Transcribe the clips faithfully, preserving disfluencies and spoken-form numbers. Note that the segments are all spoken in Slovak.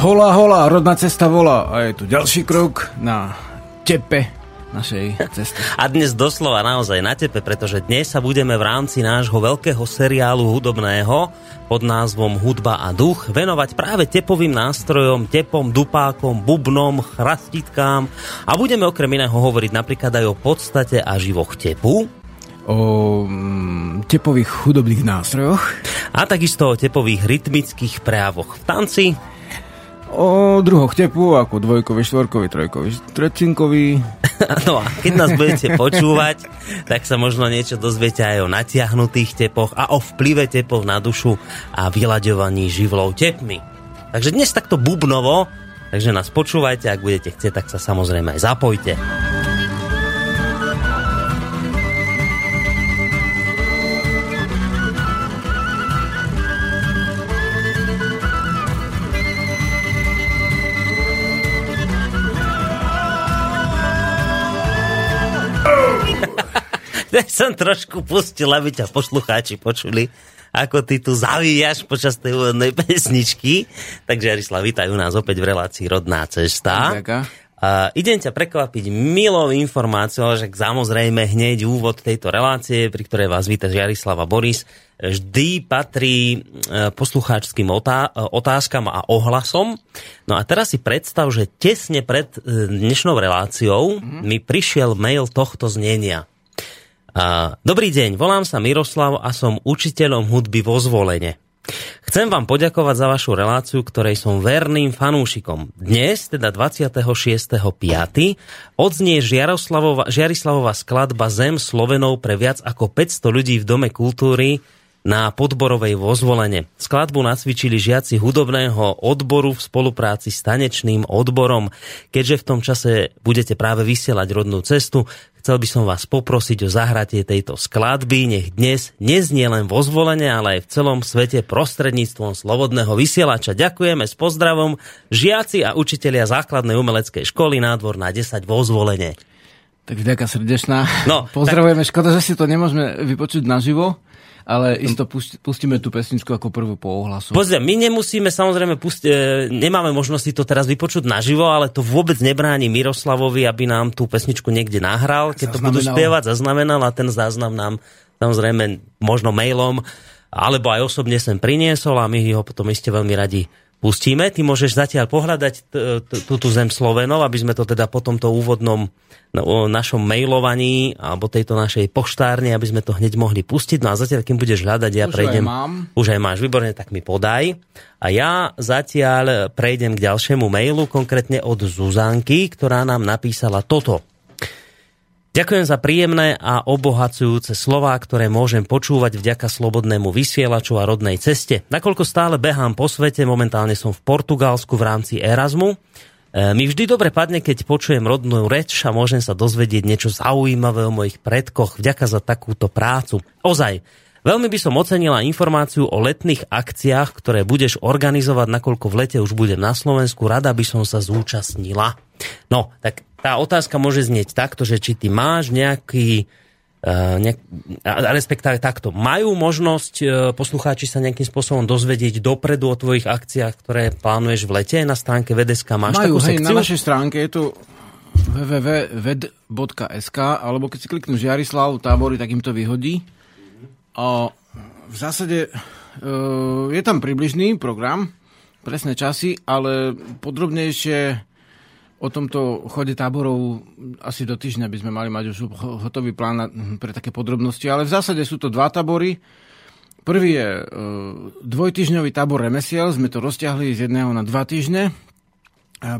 Hola, hola, rodná cesta volá. A je tu ďalší krok na tepe našej cesty. A dnes doslova naozaj na tepe, pretože dnes sa budeme v rámci nášho veľkého seriálu hudobného pod názvom Hudba a duch venovať práve tepovým nástrojom, tepom, dupákom, bubnom, chrastitkám a budeme okrem iného hovoriť napríklad aj o podstate a živoch tepu, o tepových hudobných nástrojoch a takisto o tepových rytmických prejavoch v tanci, o druhoch tepu, ako dvojkový, štvorkový, trojkový, tretinkový. No a keď nás budete počúvať, tak sa možno niečo dozviete aj o natiahnutých tepoch a o vplyve tepov na dušu a vyľaďovaní živlov tepmi. Takže dnes takto bubnovo, takže nás počúvajte, ak budete chcieť, tak sa samozrejme aj zapojte. Ja som trošku pustil, aby ťa poslucháči počuli, ako ty tu zavíjaš počas tej úvodnej pesničky. Takže, Žiarislav, vítaj u nás opäť v relácii Rodná cesta. Uh, idem ťa prekvapiť milou informáciou, že samozrejme hneď úvod tejto relácie, pri ktorej vás víta Žiarislav a Boris, vždy patrí uh, poslucháčským otá- otázkam a ohlasom. No a teraz si predstav, že tesne pred uh, dnešnou reláciou mm-hmm. mi prišiel mail tohto znenia. Dobrý deň, volám sa Miroslav a som učiteľom hudby vo Zvolene. Chcem vám poďakovať za vašu reláciu, ktorej som verným fanúšikom. Dnes, teda dvadsiateho šiesteho piateho odznie Žiarislavova, Žiarislavova skladba Zem Slovenov pre viac ako päťsto ľudí v Dome kultúry na Podborovej vo Zvolene. Skladbu nacvičili žiaci hudobného odboru v spolupráci s tanečným odborom. Keďže v tom čase budete práve vysielať Rodnú cestu, chcel by som vás poprosiť o zahratie tejto skladby, nech dnes neznie len vo Zvolene, ale aj v celom svete prostredníctvom slobodného vysielača. Ďakujeme s pozdravom žiaci a učitelia Základnej umeleckej školy Nádvor na desať vo Zvolene. Tak vďaka srdečná. No, pozdravujeme, tak... škoda, že si to nemôžeme vypočuť naživo, ale isto pustíme tú pesničku ako prvú po ohlasu. Pozri, my nemusíme, samozrejme, pusti... nemáme možnosť si to teraz vypočuť naživo, ale to vôbec nebráni Miroslavovi, aby nám tú pesničku niekde nahral. Keď zaznamenal. To budú spievať, zaznamenal a ten záznam nám samozrejme možno mailom alebo aj osobne sem priniesol a my ho potom ešte veľmi radi pustíme. Ty môžeš zatiaľ pohľadať túto Zem Slovenov, aby sme to teda po tomto úvodnom našom mailovaní alebo tejto našej poštárne, aby sme to hneď mohli pustiť. No a zatiaľ, kým budeš hľadať, ja prejdem... Už aj máš, výborne, tak mi podaj. A ja zatiaľ prejdem k ďalšiemu mailu, konkrétne od Zuzanky, ktorá nám napísala toto. Ďakujem za príjemné a obohacujúce slová, ktoré môžem počúvať vďaka slobodnému vysielaču a Rodnej ceste. Nakoľko stále behám po svete, momentálne som v Portugálsku v rámci Erasmu. Mi vždy dobre padne, keď počujem rodnú reč a môžem sa dozvedieť niečo zaujímavé o mojich predkoch. Vďaka za takúto prácu. Ozaj, veľmi by som ocenila informáciu o letných akciách, ktoré budeš organizovať, nakoľko v lete už budem na Slovensku. Rada by som sa zúčastnila. No, tak tá otázka môže znieť takto, že či ty máš nejaký, nejak, respektíve takto, majú možnosť poslucháči sa nejakým spôsobom dozvedieť dopredu o tvojich akciách, ktoré plánuješ v lete? Na stránke vé dé es ká máš majú, takú sekciu? Majú, na našej stránke je to www bodka ved bodka es ká, alebo keď si kliknú Žiarislav, tábory, tak im to vyhodí. A v zásade je tam približný program, presné časy, ale podrobnejšie... O tomto chode táborov asi do týždňa by sme mali mať už hotový plán pre také podrobnosti, ale v zásade sú to dva tábory. Prvý je e, dvojtýždňový tábor remesiel, sme to rozťahli z jedného na dva týždne,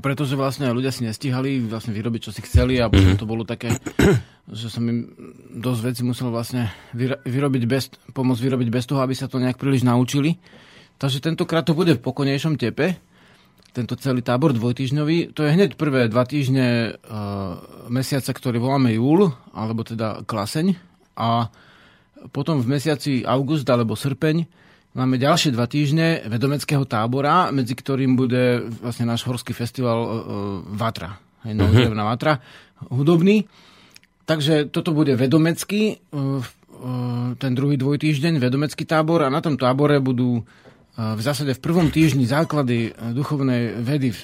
pretože vlastne ľudia si nestihali vlastne vyrobiť, čo si chceli a potom to bolo také, že som im dosť vecí musel vlastne vyrobiť bez, pomôcť vyrobiť bez toho, aby sa to nejak príliš naučili. Takže tentokrát to bude v pokojnejšom tepe. Tento celý tábor dvojtýždňový, to je hneď prvé dva týždne e, mesiaca, ktorý voláme júl, alebo teda klaseň. A potom v mesiaci august alebo srpeň máme ďalšie dva týždne vedomeckého tábora, medzi ktorým bude vlastne náš horský festival e, Vatra. Hej, no, mm-hmm. Zjevná Vatra, hudobný. Takže toto bude vedomecký, e, e, ten druhý dvojtýždeň, vedomecký tábor a na tom tábore budú v zásade v prvom týždni základy duchovnej vedy v,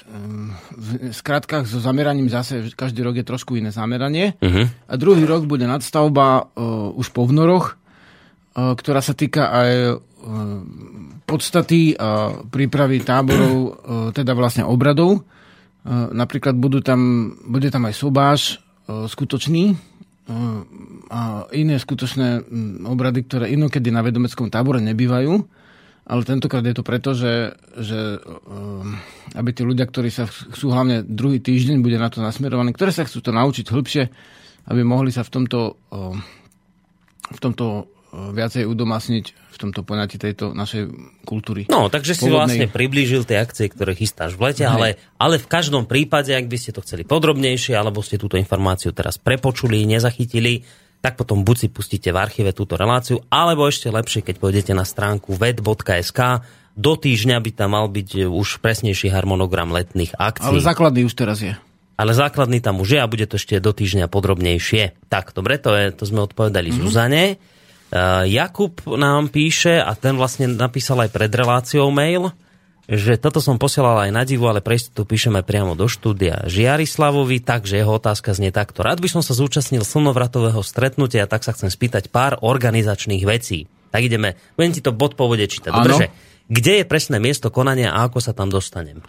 v skratkách so zameraním zase, každý rok je trošku iné zameranie. Uh-huh. A druhý rok bude nadstavba uh, už po vnoroch, uh, ktorá sa týka aj uh, podstaty a prípravy táborov, uh, teda vlastne obradov. Uh, napríklad budú tam, bude tam aj sobáš uh, skutočný uh, a iné skutočné obrady, ktoré inokedy na vedomeckom tábore nebývajú. Ale tentokrát je to preto, že, že aby tí ľudia, ktorí sa chcú, hlavne druhý týždeň bude na to nasmerovaný, ktorí sa chcú to naučiť hĺbšie, aby mohli sa v tomto, v tomto viacej udomácniť, v tomto poňati tejto našej kultúry. No, takže si pôvodnej... vlastne priblížil tie akcie, ktoré chystáš v lete, ale, ale v každom prípade, ak by ste to chceli podrobnejšie, alebo ste túto informáciu teraz prepočuli, nezachytili, tak potom buď si pustíte v archíve túto reláciu, alebo ešte lepšie, keď pôjdete na stránku www bodka ved bodka es ká. Do týždňa by tam mal byť už presnejší harmonogram letných akcií. Ale základný už teraz je. Ale základný tam už je a bude to ešte do týždňa podrobnejšie. Tak, dobre, to, je, to sme odpovedali mm-hmm. Zuzane. Uh, Jakub nám píše, a ten vlastne napísal aj pred reláciou mail, že toto som posielal aj na divu, ale pre istotu píšeme priamo do štúdia Žiarislavovi, takže jeho otázka znie takto. Rád by som sa zúčastnil slnovratového stretnutia, tak sa chcem spýtať pár organizačných vecí. Tak ideme, budem ti to bod po vode čítať. Dobre, kde je presné miesto konania a ako sa tam dostanem?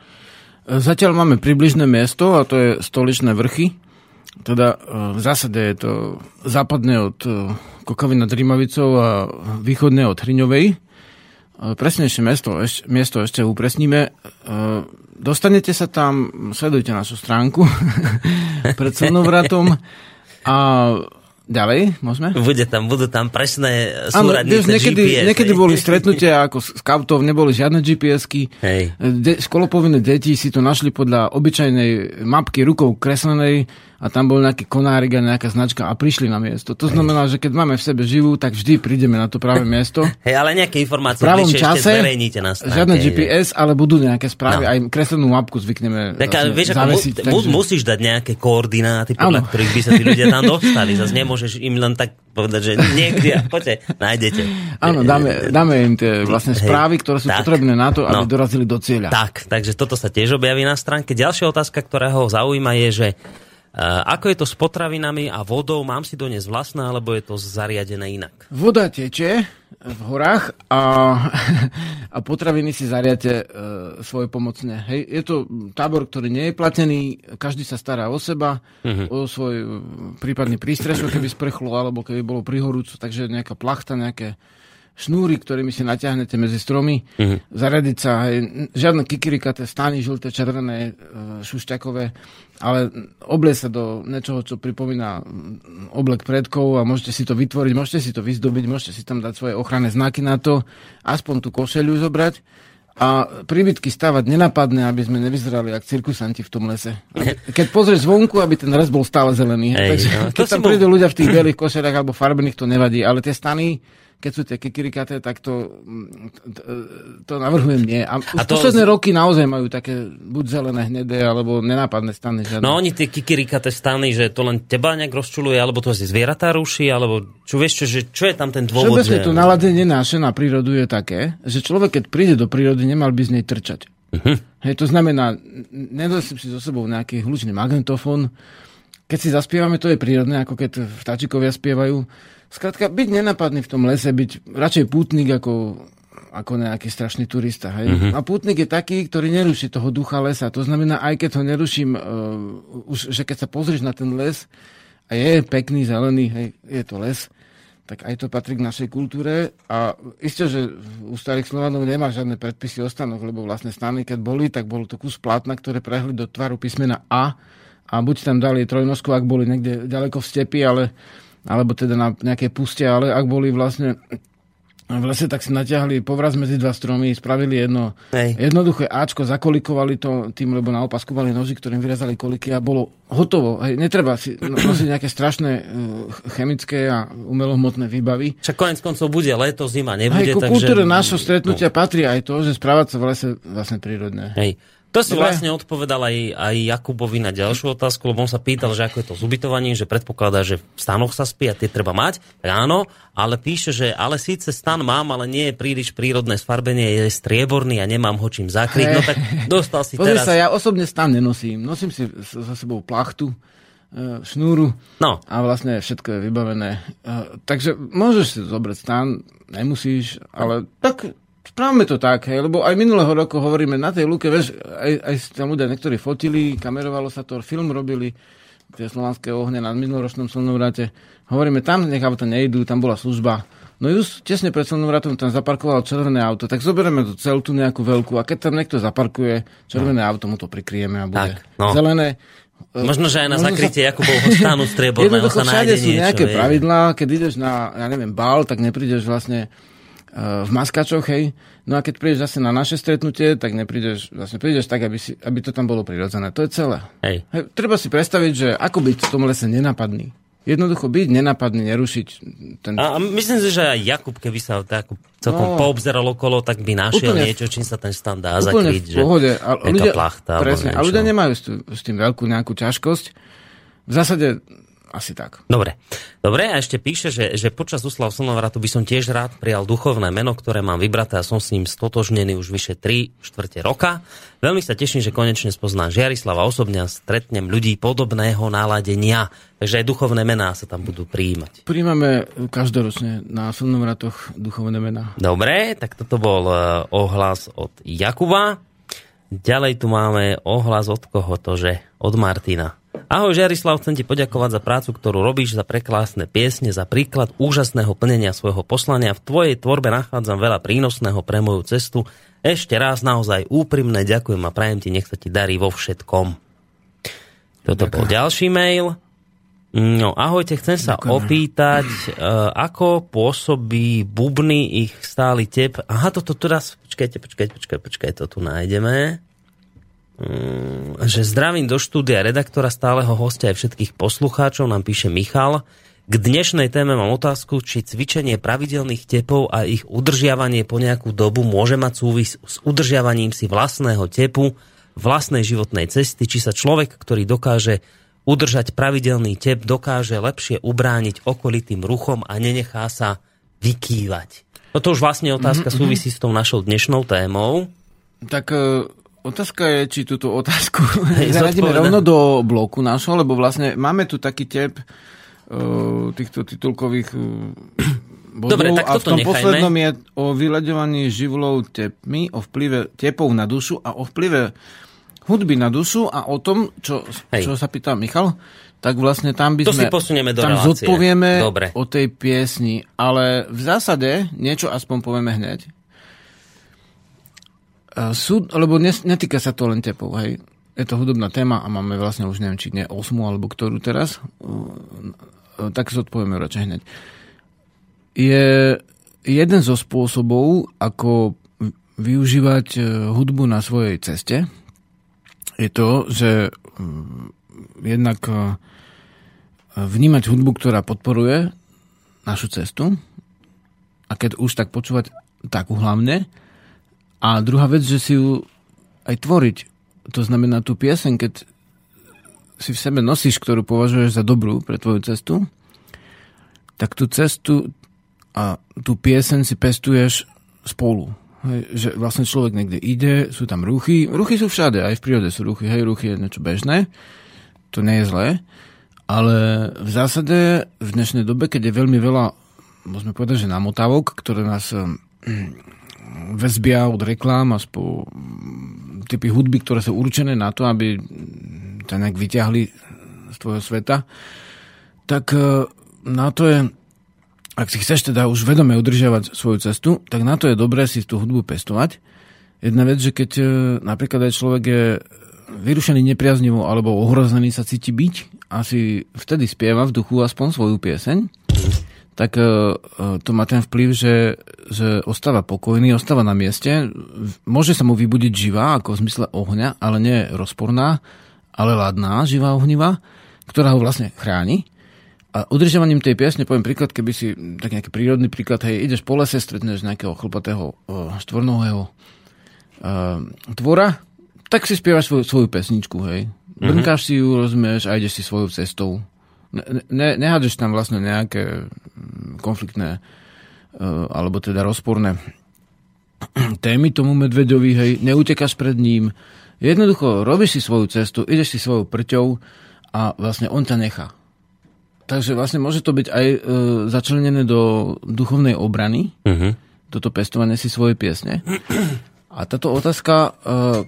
Zatiaľ máme približné miesto a to je Stoličné vrchy. Teda v zásade je to západne od Kokavy nad Rimavicou a východne od Hriňovej. Presnejšie miesto, eš, miesto ešte upresníme. Dostanete sa tam, sledujte našu stránku pred slnovratom a ďalej, môžeme? Bude tam, budú tam presné súradnice niekedy, gé pé es. Niekedy boli stretnutia ako skautov, neboli žiadne gé pé esky. De, školopovinné deti si to našli podľa obyčajnej mapky rukou kreslenej a tam bol nejaký konárik a nejaká značka a prišli na miesto. To znamená, že keď máme v sebe živú, tak vždy prídeme na to práve miesto. Hej, ale nejaké informácie bližšie ešte zverejníte na stránke. Žiadne gé pé es, ale budú nejaké správy. No. Aj kreslenú mapku zvykneme Taka, vieš, zavesiť. Mu, takže... Musíš dať nejaké koordináty, podľa ano. Ktorých by sa tí ľudia tam dostali. Zas nemôžeš im len tak povedať, že niekde, poďte, nájdete. Áno, dáme, dáme im tie vlastne správy, ktoré sú tak potrebné na to, aby no. dorazili do cieľa. Tak, takže toto sa tiež objaví na stránke. Ďalšia otázka, ktorá ho zaujíma, je, že ako je to s potravinami a vodou? Mám si doniesť vlastná, alebo je to zariadené inak? Voda teče v horách a, a potraviny si zariate e, svoje pomocne. Hej, je to tábor, ktorý nie je platený, každý sa stará o seba, mm-hmm. o svoj prípadný prístrešok, keby sprchlo, alebo keby bolo prihorúco, takže nejaká plachta, nejaké šnúry, ktorými si natiahnete medzi stromy, mm-hmm. zaradiť sa, hej, žiadne kikirikaté stany, žlté, červené, šušťakové, ale obliec sa do niečoho, čo pripomína oblek predkov a môžete si to vytvoriť, môžete si to vyzdobiť, môžete si tam dať svoje ochranné znaky na to, aspoň tú košeľu zobrať a príbytky stavať nenapadne, aby sme nevyzerali ako cirkusanti v tom lese. Keď pozrieš zvonku, aby ten raz bol stále zelený. Ej, takže, no, keď tam bol... prídu ľudia v tých bielých košelách alebo farbených, to nevadí, ale tie stany, keď sú tie kikirikaté, tak to, to, to navrhujem nie. A, a to... posledné roky naozaj majú také buď zelené, hnedé, alebo nenápadné stany. Žiadne. No oni tie kikirikaté stany, že to len teba nejak rozčuluje, alebo to si zvieratá ruší, alebo čo, vieš, čo, že, čo je tam ten dôvod? Všeobecne to naladenie naše na prírodu je také, že človek, keď príde do prírody, nemal by z nej trčať. Uh-huh. Hej, to znamená, nedosím si so sebou nejaký hlučný magnetofón. Keď si zaspievame, to je prírodné, ako keď vtáčikovia spievajú. Skrátka, byť nenapadný v tom lese, byť radšej pútnik ako, ako nejaký strašný turista. Hej? Mm-hmm. A pútnik je taký, ktorý neruší toho ducha lesa. To znamená, aj keď ho neruším, uh, už, že keď sa pozrieš na ten les a je pekný, zelený, hej, je to les, tak aj to patrí k našej kultúre. A isté, že u starých Slovanov nemá žiadne predpisy o stanoch, lebo vlastne stany, keď boli, tak bol to kus plátna, ktoré prehli do tvaru písmena A a buď tam dali trojnosku, ak boli niekde ďaleko v stepi, ale... alebo teda na nejaké puste, ale ak boli vlastne v lese, tak si natiahli povraz medzi dva stromy, spravili jedno Hej. jednoduché áčko, zakolikovali to tým, lebo na opasku mali noži, ktorým vyrazali koliky a bolo hotovo. Hej, netreba si nosiť nejaké strašné chemické a umelohmotné výbavy. Však koniec koncov bude leto, zima nebude. Hej, ku kultúre takže... nášho stretnutia no. patrí aj to, že správať sa v lese vlastne prírodne. Hej. To To si Dobre. Vlastne odpovedal aj, aj Jakubovi na ďalšiu otázku, lebo on sa pýtal, že ako je to s ubytovaním, že predpokladá, že v stanoch sa spí a tie treba mať. Áno, ale píše, že ale síce stan mám, ale nie je príliš prírodné sfarbenie, je strieborný a nemám ho čím zakryť. No tak dostal si Pozri teraz... Pozri sa, ja osobne stan nenosím. Nosím si za sebou plachtu, šnúru no. A vlastne všetko je vybavené. Takže môžeš si zobrať stan, nemusíš, ale tak... Správame to tak, hej, lebo aj minulého roku hovoríme na tej Lúke, vieš, aj, aj tam ľudia niektorí fotili, kamerovalo sa to, film robili, tie slovanské ohne na minuloročnom slnovrate. Hovoríme, tam necháva to nejdú, tam bola služba. No just tesne pred slnovratom tam zaparkovalo červené auto, tak zoberieme tú celú tú nejakú veľkú a keď tam niekto zaparkuje, červené no. auto mu to prikryjeme a bude tak, no. zelené. Možno, že aj na zakrytie sa... Jakubovho stánu strieborného sa nájde niečo. Jednoducho všade sú nejaké je. pravidlá, keď ideš na, ja neviem, bál, tak neprídeš vlastne v maskačoch, hej. No a keď prídeš zase na naše stretnutie, tak neprídeš, vlastne prídeš tak, aby, si, aby to tam bolo prirodzené. To je celé. Hej. Hej, treba si predstaviť, že ako byť v tom lese nenapadný. Jednoducho byť nenapadný, nerušiť. Ten... A myslím si, že aj Jakub, keby sa tak celkom no, poobzeral okolo, tak by našiel niečo, čím sa ten stan dá zakryť. Úplne v pohode. A ľudia, plachta, presne, a ľudia nemajú s tým veľkú nejakú ťažkosť. V zásade... Asi tak. Dobre. Dobre, a ešte píše, že, že počas oslav slnovratu by som tiež rád prijal duchovné meno, ktoré mám vybraté a som s ním stotožnený už vyše tri štvrte roka. Veľmi sa teším, že konečne spoznám Žiarislava osobne a stretnem ľudí podobného náladenia. Takže aj duchovné mená sa tam budú prijímať. Prijímame každoročne na slnovratoch duchovné mená. Dobre, tak toto bol ohlas od Jakuba. Ďalej tu máme ohlas od koho tože? Od Martina. Ahoj Žiarislav, chcem ti poďakovať za prácu, ktorú robíš, za prekrásne piesne, za príklad úžasného plnenia svojho poslania. V tvojej tvorbe nachádzam veľa prínosného pre moju cestu. Ešte raz naozaj úprimne ďakujem a prajem ti, nech sa ti darí vo všetkom. Toto Ďakujem. Bol ďalší mail. No, ahojte, chcem sa Ďakujem. Opýtať, ako pôsobí bubny ich stály tep. Aha, toto teraz, počkajte, počkajte, počkajte, počkajte, to tu nájdeme. Že zdravím do štúdia redaktora, stáleho hostia aj všetkých poslucháčov, nám píše Michal. K dnešnej téme mám otázku, či cvičenie pravidelných tepov a ich udržiavanie po nejakú dobu môže mať súvis s udržiavaním si vlastného tepu, vlastnej životnej cesty, či sa človek, ktorý dokáže udržať pravidelný tep, dokáže lepšie ubrániť okolitým ruchom a nenechá sa vykývať. No to už vlastne otázka mm-hmm. súvisí s tou našou dnešnou témou. Tak... Uh... Otázka je, či túto otázku zaradíme rovno do bloku našho, lebo vlastne máme tu taký tep uh, týchto titulkových uh, bodov. Dobre, tak a v tom nechajme. Poslednom je o vyľaďovaní živlov tepmi, o vplyve tepov na dušu a o vplyve hudby na dušu a o tom, čo, čo sa pýta Michal, tak vlastne tam by to sme... To si posunieme do tam relácie. Tam zodpovieme Dobre. O tej piesni, ale v zásade niečo aspoň povieme hneď. Sú, lebo netýka sa to len tepov, hej. Je to hudobná téma a máme vlastne už neviem, či nie osmu, alebo ktorú teraz. Tak sa odpovieme radšej hneď. Je jeden zo spôsobov, ako využívať hudbu na svojej ceste, je to, že jednak vnímať hudbu, ktorá podporuje našu cestu a keď už tak počúvať takú hlavne. A druhá vec, že si ju aj tvoriť. To znamená tú pieseň, keď si v sebe nosíš, ktorú považuješ za dobrú pre tvoju cestu, tak tú cestu a tú pieseň si pestuješ spolu. Hej, že vlastne človek niekde ide, sú tam ruchy. Ruchy sú všade, aj v prírode sú ruchy. Hej, ruchy je niečo bežné. To nie je zlé. Ale v zásade v dnešnej dobe, keď je veľmi veľa, môžeme povedať, že namotávok, ktoré nás... väzbia od reklám a spolu typy hudby, ktoré sú určené na to, aby to nejak vyťahli z tvojho sveta, tak na to je, ak si chceš teda už vedome udržiavať svoju cestu, tak na to je dobré si tú hudbu pestovať. Jedna vec, že keď napríklad aj človek je vyrušený nepriaznivou alebo ohrozený sa cíti byť, asi vtedy spieva v duchu aspoň svoju pieseň, tak to má ten vplyv, že, že ostáva pokojný, ostáva na mieste. Môže sa mu vybudiť živá, ako v zmysle ohňa, ale nie rozporná, ale ladná, živá ohnivá, ktorá ho vlastne chráni. A udržiavaním tej piesne, poviem príklad, keby si, tak nejaký prírodný príklad, hej, ideš po lese, stretneš nejakého chlpatého štvornohého tvora, tak si spievaš svoju, svoju pesničku, hej. Brnkáš mm-hmm. si ju, rozumieš, a ideš si svojou cestou. Ne, ne, nehádeš tam vlastne nejaké konfliktné uh, alebo teda rozporné témy tomu medveďovi, hej. Neutekáš pred ním. Jednoducho, robíš si svoju cestu, ideš si svojou prťou a vlastne on ťa nechá. Takže vlastne môže to byť aj e, začlenené do duchovnej obrany, uh-huh. toto pestovanie si svojej piesne. A táto otázka, e,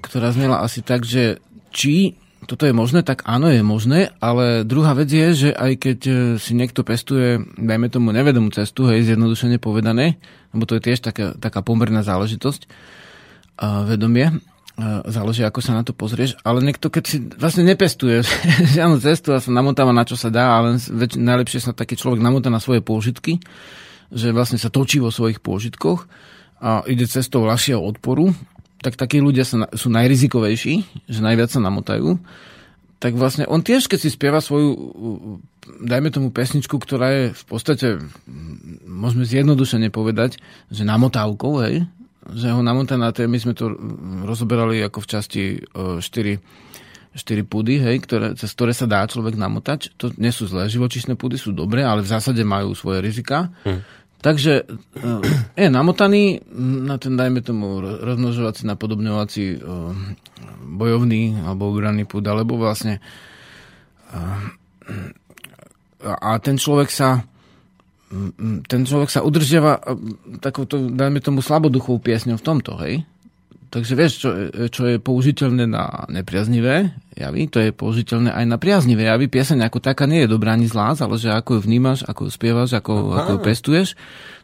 ktorá znela asi tak, že či toto je možné, tak áno, je možné, ale druhá vec je, že aj keď si niekto pestuje, dajme tomu nevedomú cestu, hej, zjednodušene povedané, lebo to je tiež taká, taká pomerná záležitosť, a vedomie, záleží, ako sa na to pozrieš, ale niekto, keď si vlastne nepestuje žiadnu cestu a sa namotáva na čo sa dá, ale najlepšie sa taký človek namotá na svoje pôžitky, že vlastne sa točí vo svojich pôžitkoch a ide cestou ľahšieho odporu, tak takí ľudia sa, sú najrizikovejší, že najviac sa namotajú. Tak vlastne on tiež, keď si spieva svoju, dajme tomu pesničku, ktorá je v podstate, môžeme zjednodušene povedať, že namotávkou, hej, že ho namontá na témy, my sme to rozoberali ako v časti štyri pudy, hej, ktoré, cez ktoré sa dá človek namotať. To nie sú zlé živočíšne pudy, sú dobré, ale v zásade majú svoje rizika. Hm. Takže je namotaný na ten, dajme tomu, rozmnožovací, napodobňovací, bojovný alebo obranný púd, alebo vlastne a ten človek sa ten človek sa udržiava takouto, dajme tomu, slaboduchovou piesňou v tomto, hej? Takže vieš, čo, čo je použiteľné na nepriaznivé javy, to je použiteľné aj na priaznivé javy. Pieseň ako taká nie je dobrá ani zlá, ale že ako ju vnímaš, ako ju spievaš, ako, ako ju pestuješ,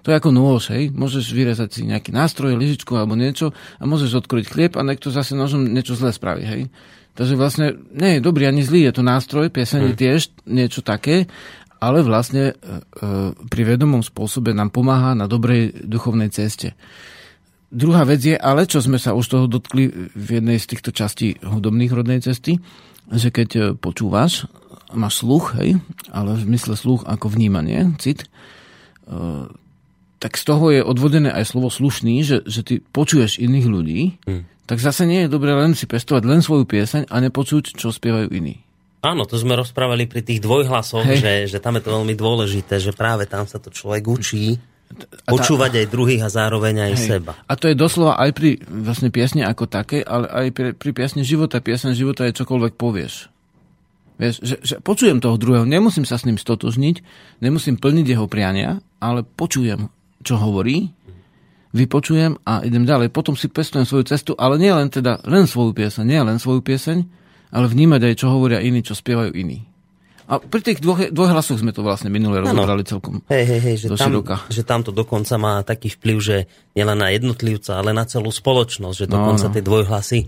to je ako nôž, hej? Môžeš vyrezať si nejaký nástroj, lyžičku alebo niečo a môžeš odkryť chlieb a niekto zase nožom niečo zlé spraví, hej? Takže vlastne nie je dobrý ani zlý, je to nástroj, pieseň je tiež niečo také, ale vlastne e, pri vedomom spôsobe nám pomáha na dobrej duchovnej ceste. Druhá vec je, ale čo sme sa už toho dotkli v jednej z týchto častí hudobných rodnej cesty, že keď počúvaš, máš sluch, hej, ale v mysle sluch ako vnímanie, cit, e, tak z toho je odvodené aj slovo slušný, že, že ty počuješ iných ľudí, mm. tak zase nie je dobré len si pestovať len svoju pieseň a nepočuť, čo spievajú iní. Áno, to sme rozprávali pri tých dvojhlasoch, že, že tam je to veľmi dôležité, že práve tam sa to človek učí počúvať tá, aj druhých a zároveň aj hej. seba. A to je doslova aj pri vlastne piesne ako také, ale aj pri, pri piesne života. Piesne života je čokoľvek povieš. Vieš, že, že počujem toho druhého, nemusím sa s ním stotožniť, nemusím plniť jeho priania, ale počujem, čo hovorí, vypočujem a idem ďalej. Potom si pestujem svoju cestu, ale nie len teda len svoju pieseň, nie len svoju pieseň, ale vnímať aj, čo hovoria iní, čo spievajú iní. A pri tých dvoch, dvoch hlasoch sme to vlastne minule rozobrali celkom hej, hej, hej, že, tam, že tam to dokonca má taký vplyv, že nielen na jednotlivca, ale na celú spoločnosť, že dokonca no, no. tie dvojhlasy,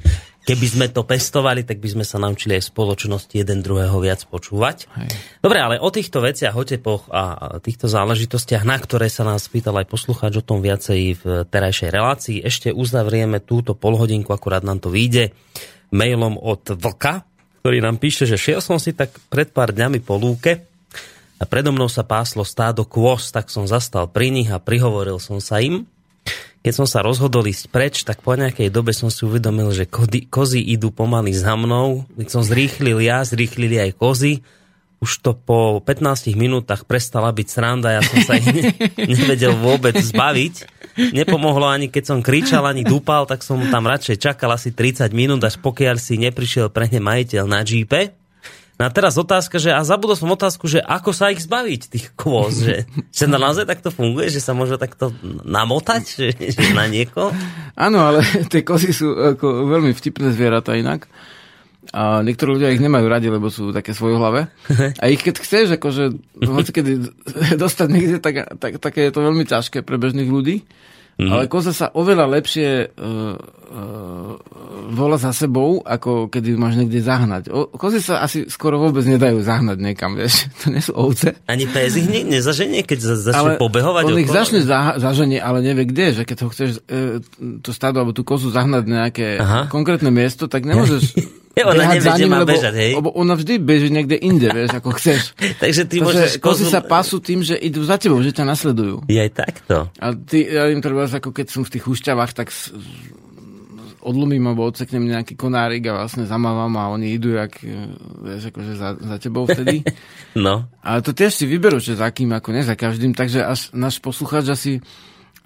keby sme to pestovali, tak by sme sa naučili aj v spoločnosti jeden druhého viac počúvať. Hej. Dobre, ale o týchto veciach, o tepoch a týchto záležitostiach, na ktoré sa nás pýtal aj poslucháč, o tom viacej v terajšej relácii, ešte uzavrieme túto polhodinku, akurát nám to vyjde, mailom od Vlka, ktorý nám píše, že šiel som si tak pred pár dňami po lúke a predo mnou sa páslo stádo kôz, tak som zastal pri nich a prihovoril som sa im. Keď som sa rozhodol ísť preč, tak po nejakej dobe som si uvedomil, že kozy idú pomaly za mnou. Keď som zrýchlil ja, zrýchlili aj kozy. Už to po pätnástich minútach prestala byť sranda, ja som sa ich ne- nevedel vôbec zbaviť. Nepomohlo ani, keď som kričal, ani dúpal, tak som tam radšej čakal asi tridsať minút, až pokiaľ si neprišiel pre ne majiteľ na džípe. No a teraz otázka, že a zabudol som otázku, že ako sa ich zbaviť, tých kvôz, že, že naozaj takto funguje, že sa môže takto namotať, že, že na nieko? Áno, ale tie kozy sú ako veľmi vtipné zvieratá inak. A niektorí ľudia ich nemajú radi, lebo sú také svojohlavé. A ich keď chceš, akože hocikedy dostať niekde, tak, tak, také je to veľmi ťažké pre bežných ľudí. Mm. Ale koza sa oveľa lepšie uh, uh, volá za sebou, ako keď ju máš niekde zahnať. O, kozy sa asi skoro vôbec nedajú zahnať niekam, vieš. To nie sú ovce. Ani pes ich ne, nezaženie, keď za, začne ale pobehovať okolo. On ich začne za, zaženie, ale nevie kde, že keď ho chceš uh, to stádo alebo tú kozu zahnať nejaké Aha. konkrétne miesto, tak nemôžeš ona behať nevie, za ním, lebo, bežať, hej? Lebo ona vždy beží niekde inde, vieš, ako chceš. Takže ty môžeš kozy kozu sa pasú tým, že idú za tebou, že ťa nasledujú. Je aj takto. A ty, ja im treba, ako keď som v tých húšťavách, tak odlomím alebo odseknem nejaký konárik a vlastne zamávam a oni idú jak, vieš, akože za, za tebou vtedy. No. Ale to tiež si vyberú, že za kým, ako ne za každým, takže až náš poslucháč asi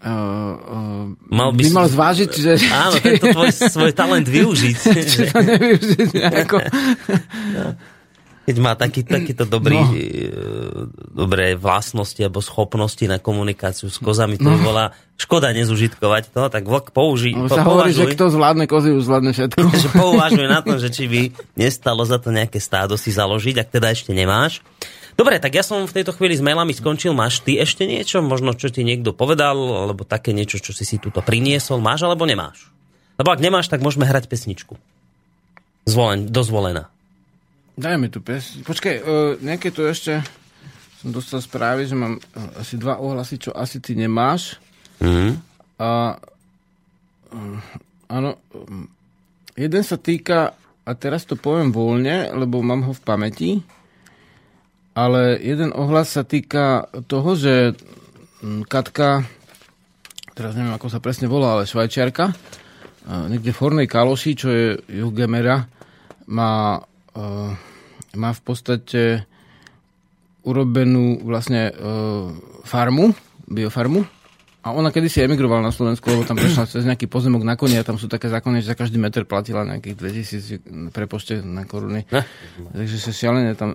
Uh, uh, mal by mal si... zvážiť, že... Áno, tento tvoj svoj talent využiť. Či to nevyužiť nejako. No. Keď má taký, takýto dobrý, no. e, dobré vlastnosti alebo schopnosti na komunikáciu s kozami, to no. volá škoda nezužitkovať to, tak vlk použij. No, po, sa hovorí, že kto zvládne kozy, už zvládne všetko. Pouvažuj na to, že či by nestalo za to nejaké stádo si založiť, ak teda ešte nemáš. Dobre, tak ja som v tejto chvíli s mailami skončil. Máš ty ešte niečo? Možno, čo ti niekto povedal, alebo také niečo, čo si si tuto priniesol. Máš alebo nemáš? Lebo ak nemáš, tak môžeme hrať pesničku. Zvolen, dozvolená. Dajme tu pesničku. Počkaj, uh, nejaké tu ešte som dostal správy, že mám asi dva ohlasy, čo asi ty nemáš. Mm-hmm. A, um, áno, um, jeden sa týka, a teraz to poviem voľne, lebo mám ho v pamäti, ale jeden ohlas sa týka toho, že Katka, teraz neviem, ako sa presne volá, ale švajčiarka, niekde v Hornej Kaloši, čo je Jogemera, má, má v podstate urobenú vlastne farmu, biofarmu. A ona kedysi emigrovala na Slovensku, lebo tam prešla cez nejaký pozemok na konia a tam sú také zákony, že za každý meter platila nejakých dvetisíc prepočte na koruny. Ne. Takže sa šialene tam uh,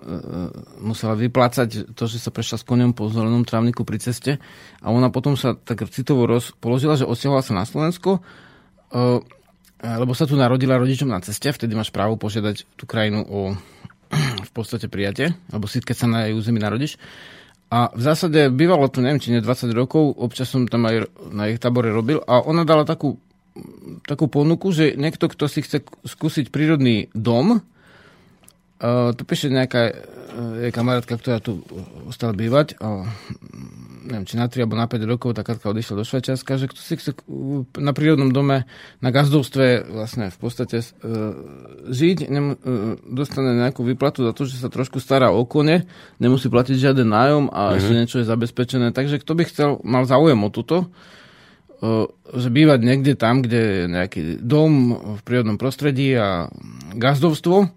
musela vyplácať to, že sa prešla s koniom po zelenom trávniku pri ceste a ona potom sa tak citovo rozpoložila, že odsiahla sa na Slovensko, uh, lebo sa tu narodila rodičom na ceste, vtedy máš právo požiadať tú krajinu o v podstate prijatie, alebo si keď sa na jej území narodíš. A v zásade bývalo tu, neviem, či nie dvadsať rokov, občas som tam aj na ich tábore robil a ona dala takú, takú ponuku, že niekto, kto si chce skúsiť prírodný dom, uh, tu píše nejaká uh, jej kamarátka, ktorá tu ostala bývať, uh, neviem, či na tri alebo na päť rokov, tá Katka odišla do Švajčiarska, že kto si chce na prírodnom dome, na gazdovstve vlastne v podstate uh, žiť, nem, uh, dostane nejakú výplatu za to, že sa trošku stará o kone, nemusí platiť žiaden nájom a ešte mm-hmm. niečo je zabezpečené. Takže kto by chcel, mal záujem o toto, uh, že bývať niekde tam, kde je nejaký dom v prírodnom prostredí a gazdovstvo,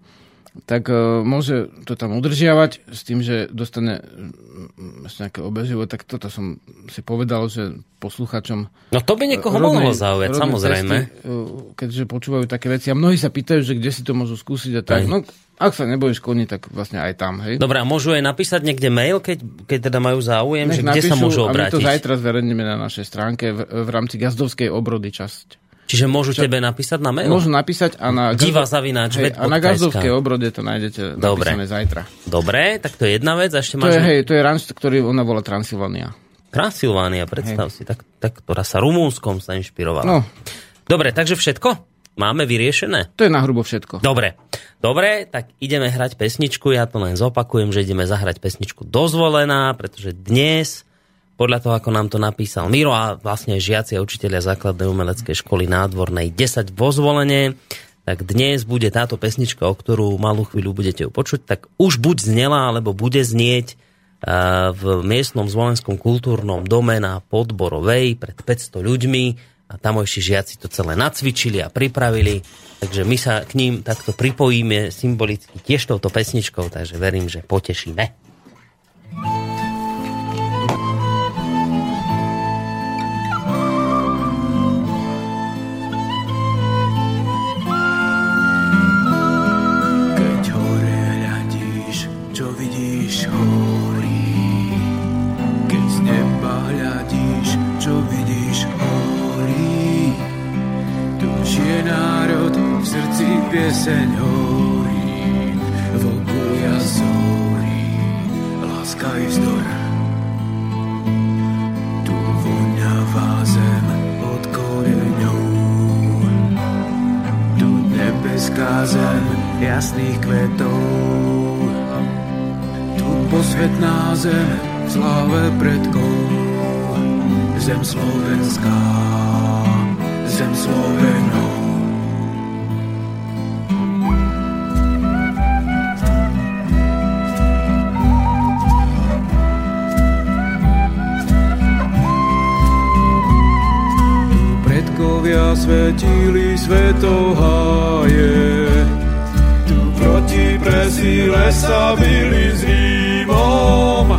tak uh, môže to tam udržiavať s tým, že dostane uh, nejaké obeživo, tak toto som si povedal, že posluchačom... No to by niekoho mohlo zaujať, samozrejme. Testy, uh, keďže počúvajú také veci a mnohí sa pýtajú, že kde si to môžu skúsiť a tak. Aj. No ak sa nebojíš koní, tak vlastne aj tam, hej. Dobre, a môžu aj napísať niekde mail, keď, keď teda majú záujem, nech že napíšu, kde sa môžu obrátiť. A my to zajtra zverejníme na našej stránke v, v rámci gazdovskej obrody časť. Čiže môžu Čo? Tebe napísať na mail? Môžu napísať a na, Diva zavináč, hej, a na gazdovskej obrode to nájdete napísané zajtra. Dobre, tak to je jedna vec. A ešte to, máš je, ne... hej, to je ranč, ktorý ona volá Transilvania. Transilvania, predstav hej. si. Tak, tak, ktorá sa Rumúnskom sa inšpirovala. No. Dobre, takže všetko? Máme vyriešené? To je nahrubo všetko. Dobre. Dobre, tak ideme hrať pesničku. Ja to len zopakujem, že ideme zahrať pesničku Dozvolená, pretože dnes... Podľa toho, ako nám to napísal Miro a vlastne žiaci a učitelia Základnej umeleckej školy Nádvornej desať vo Zvolene, tak dnes bude táto pesnička, o ktorú malú chvíľu budete ju počuť, tak už buď znela, alebo bude znieť v miestnom Zvolenskom kultúrnom dome na Podborovej pred päťsto ľuďmi a tamojší žiaci to celé nacvičili a pripravili, takže my sa k ním takto pripojíme symbolicky tiež touto pesničkou, takže verím, že potešíme. Pieseň horí, vlkuja zorí, láska i vzdor. Tu voňavá zem od koreňov, tu nebeská zem jasných kvetov, tu posvetná zem v sláve predkov, zem slovenská, zem Slovenov. tvária svetili svetoháje. Tu proti presile sa bili s Rímom,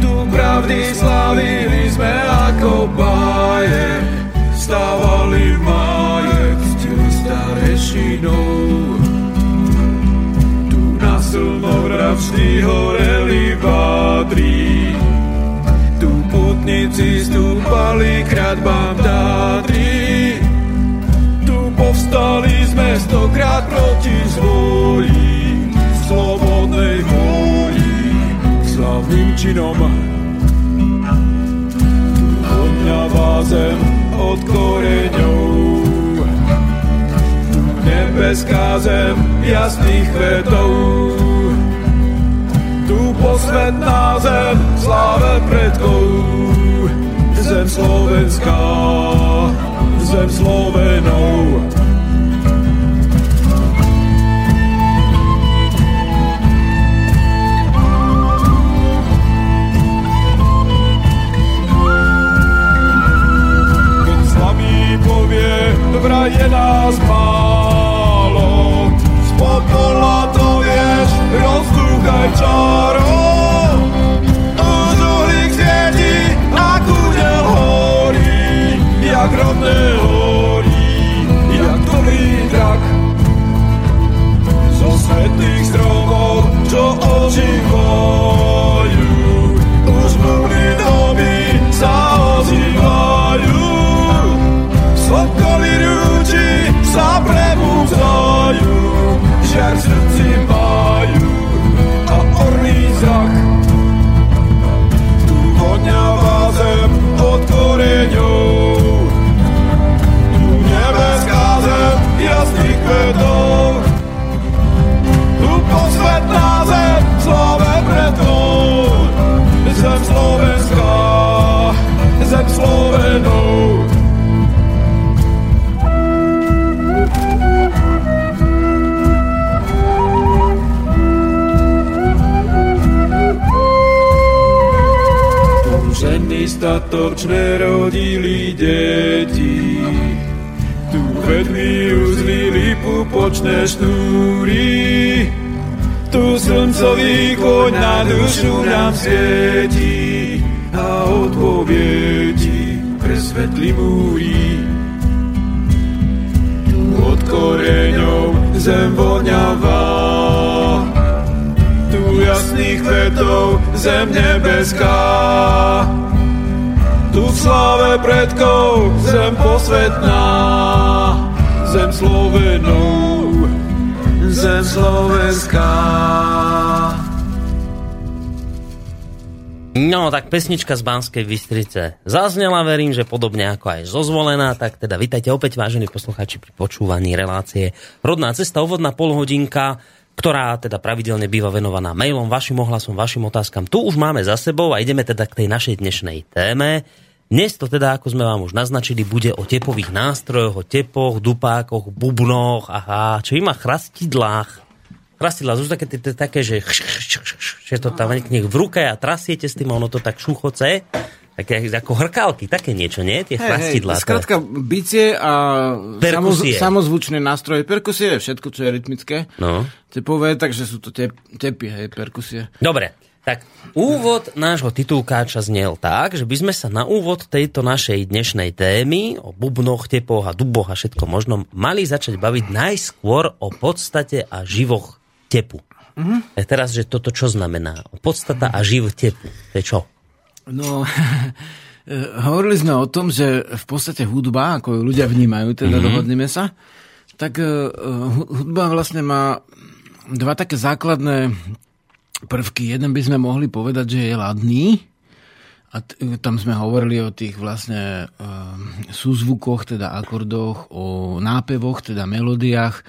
tu pravdy slavili sme ako báje. Stávali v máje ctili starešinou, tu na slnovra vždy horeli vádri. Putnici stúpali k hradbám Tátry, tu povstali sme stokrát proti zvoji, v slobodnej vôli, slavným činom. Tu odňavá zem od koreňov, tu nebeská zem jasných kvetov, tu posvetná zem v sláve predkov, zem slovenská, zem Slovenov. Keď slabý povie, vraj je nás málo, z popola to vieš, rozduchaj čaro. Už uhlík svieti, ak údel horí, jak rodné horí, jak dobrý drak. Zo svetných stromov, čo ožívajú, už múry doby sa ozývajú. Sladkovi rúči sa prebúdzajú, žiar v srdci majú a orný zrak. Tu voňavá zem od koreňov, tu nebeská zem jasných kvetov, tu posvetná zem sláve predkov, zem slovenská, zem Slovenov. Ženy statočné rodili deti, tu vedli uzlili pupočné šnúry, tu slncový kôň na dušu nám svieti a odpovieti presvetli múry. Tu od koreňov zem voňavá, jasných kvetov zem nebeská, tu v sláve predkov zem posvetná, zem Slovenov, zem slovenská. No, tak pesnička z Banskej Bystrice zaznela, verím, že podobne ako aj zo Zvolena, tak teda vitajte opäť, vážení poslucháči, pri počúvaní relácie Rodná cesta, úvodná polhodinka, ktorá teda pravidelne býva venovaná mailom, vašim ohlasom, vašim otázkam. Tu už máme za sebou a ideme teda k tej našej dnešnej téme. Dnes to teda, ako sme vám už naznačili, bude o tepových nástrojoch, o tepoch, dupákoch, bubnoch, aha, čím a chrastidlách. Chrastidlá sú také, také, že to tam niekde v ruke a trasiete s tým, ono to tak šuchoce. Také ako hrkálky, také niečo, nie? Tie hey, chrastidlá. Hey, skrátka bicie a samoz, samozvučné nástroje. Perkusie je všetko, čo je rytmické. No. Tepové, takže sú to tep, tepy, hej, perkusie. Dobre, tak úvod nášho titulkáča znel tak, že by sme sa na úvod tejto našej dnešnej témy o bubnoch, tepoch a duboch a všetko možno mali začať baviť najskôr o podstate a živoch tepu. Mm-hmm. A teraz, že toto čo znamená? Podstata a živ tepu. To je čo? No, hovorili sme o tom, že v podstate hudba, ako ju ľudia vnímajú, teda mm-hmm. dohodneme sa, tak hudba vlastne má dva také základné prvky. Jeden by sme mohli povedať, že je ladný. A t- tam sme hovorili o tých vlastne e, súzvukoch, teda akordoch, o nápevoch, teda melódiách, e,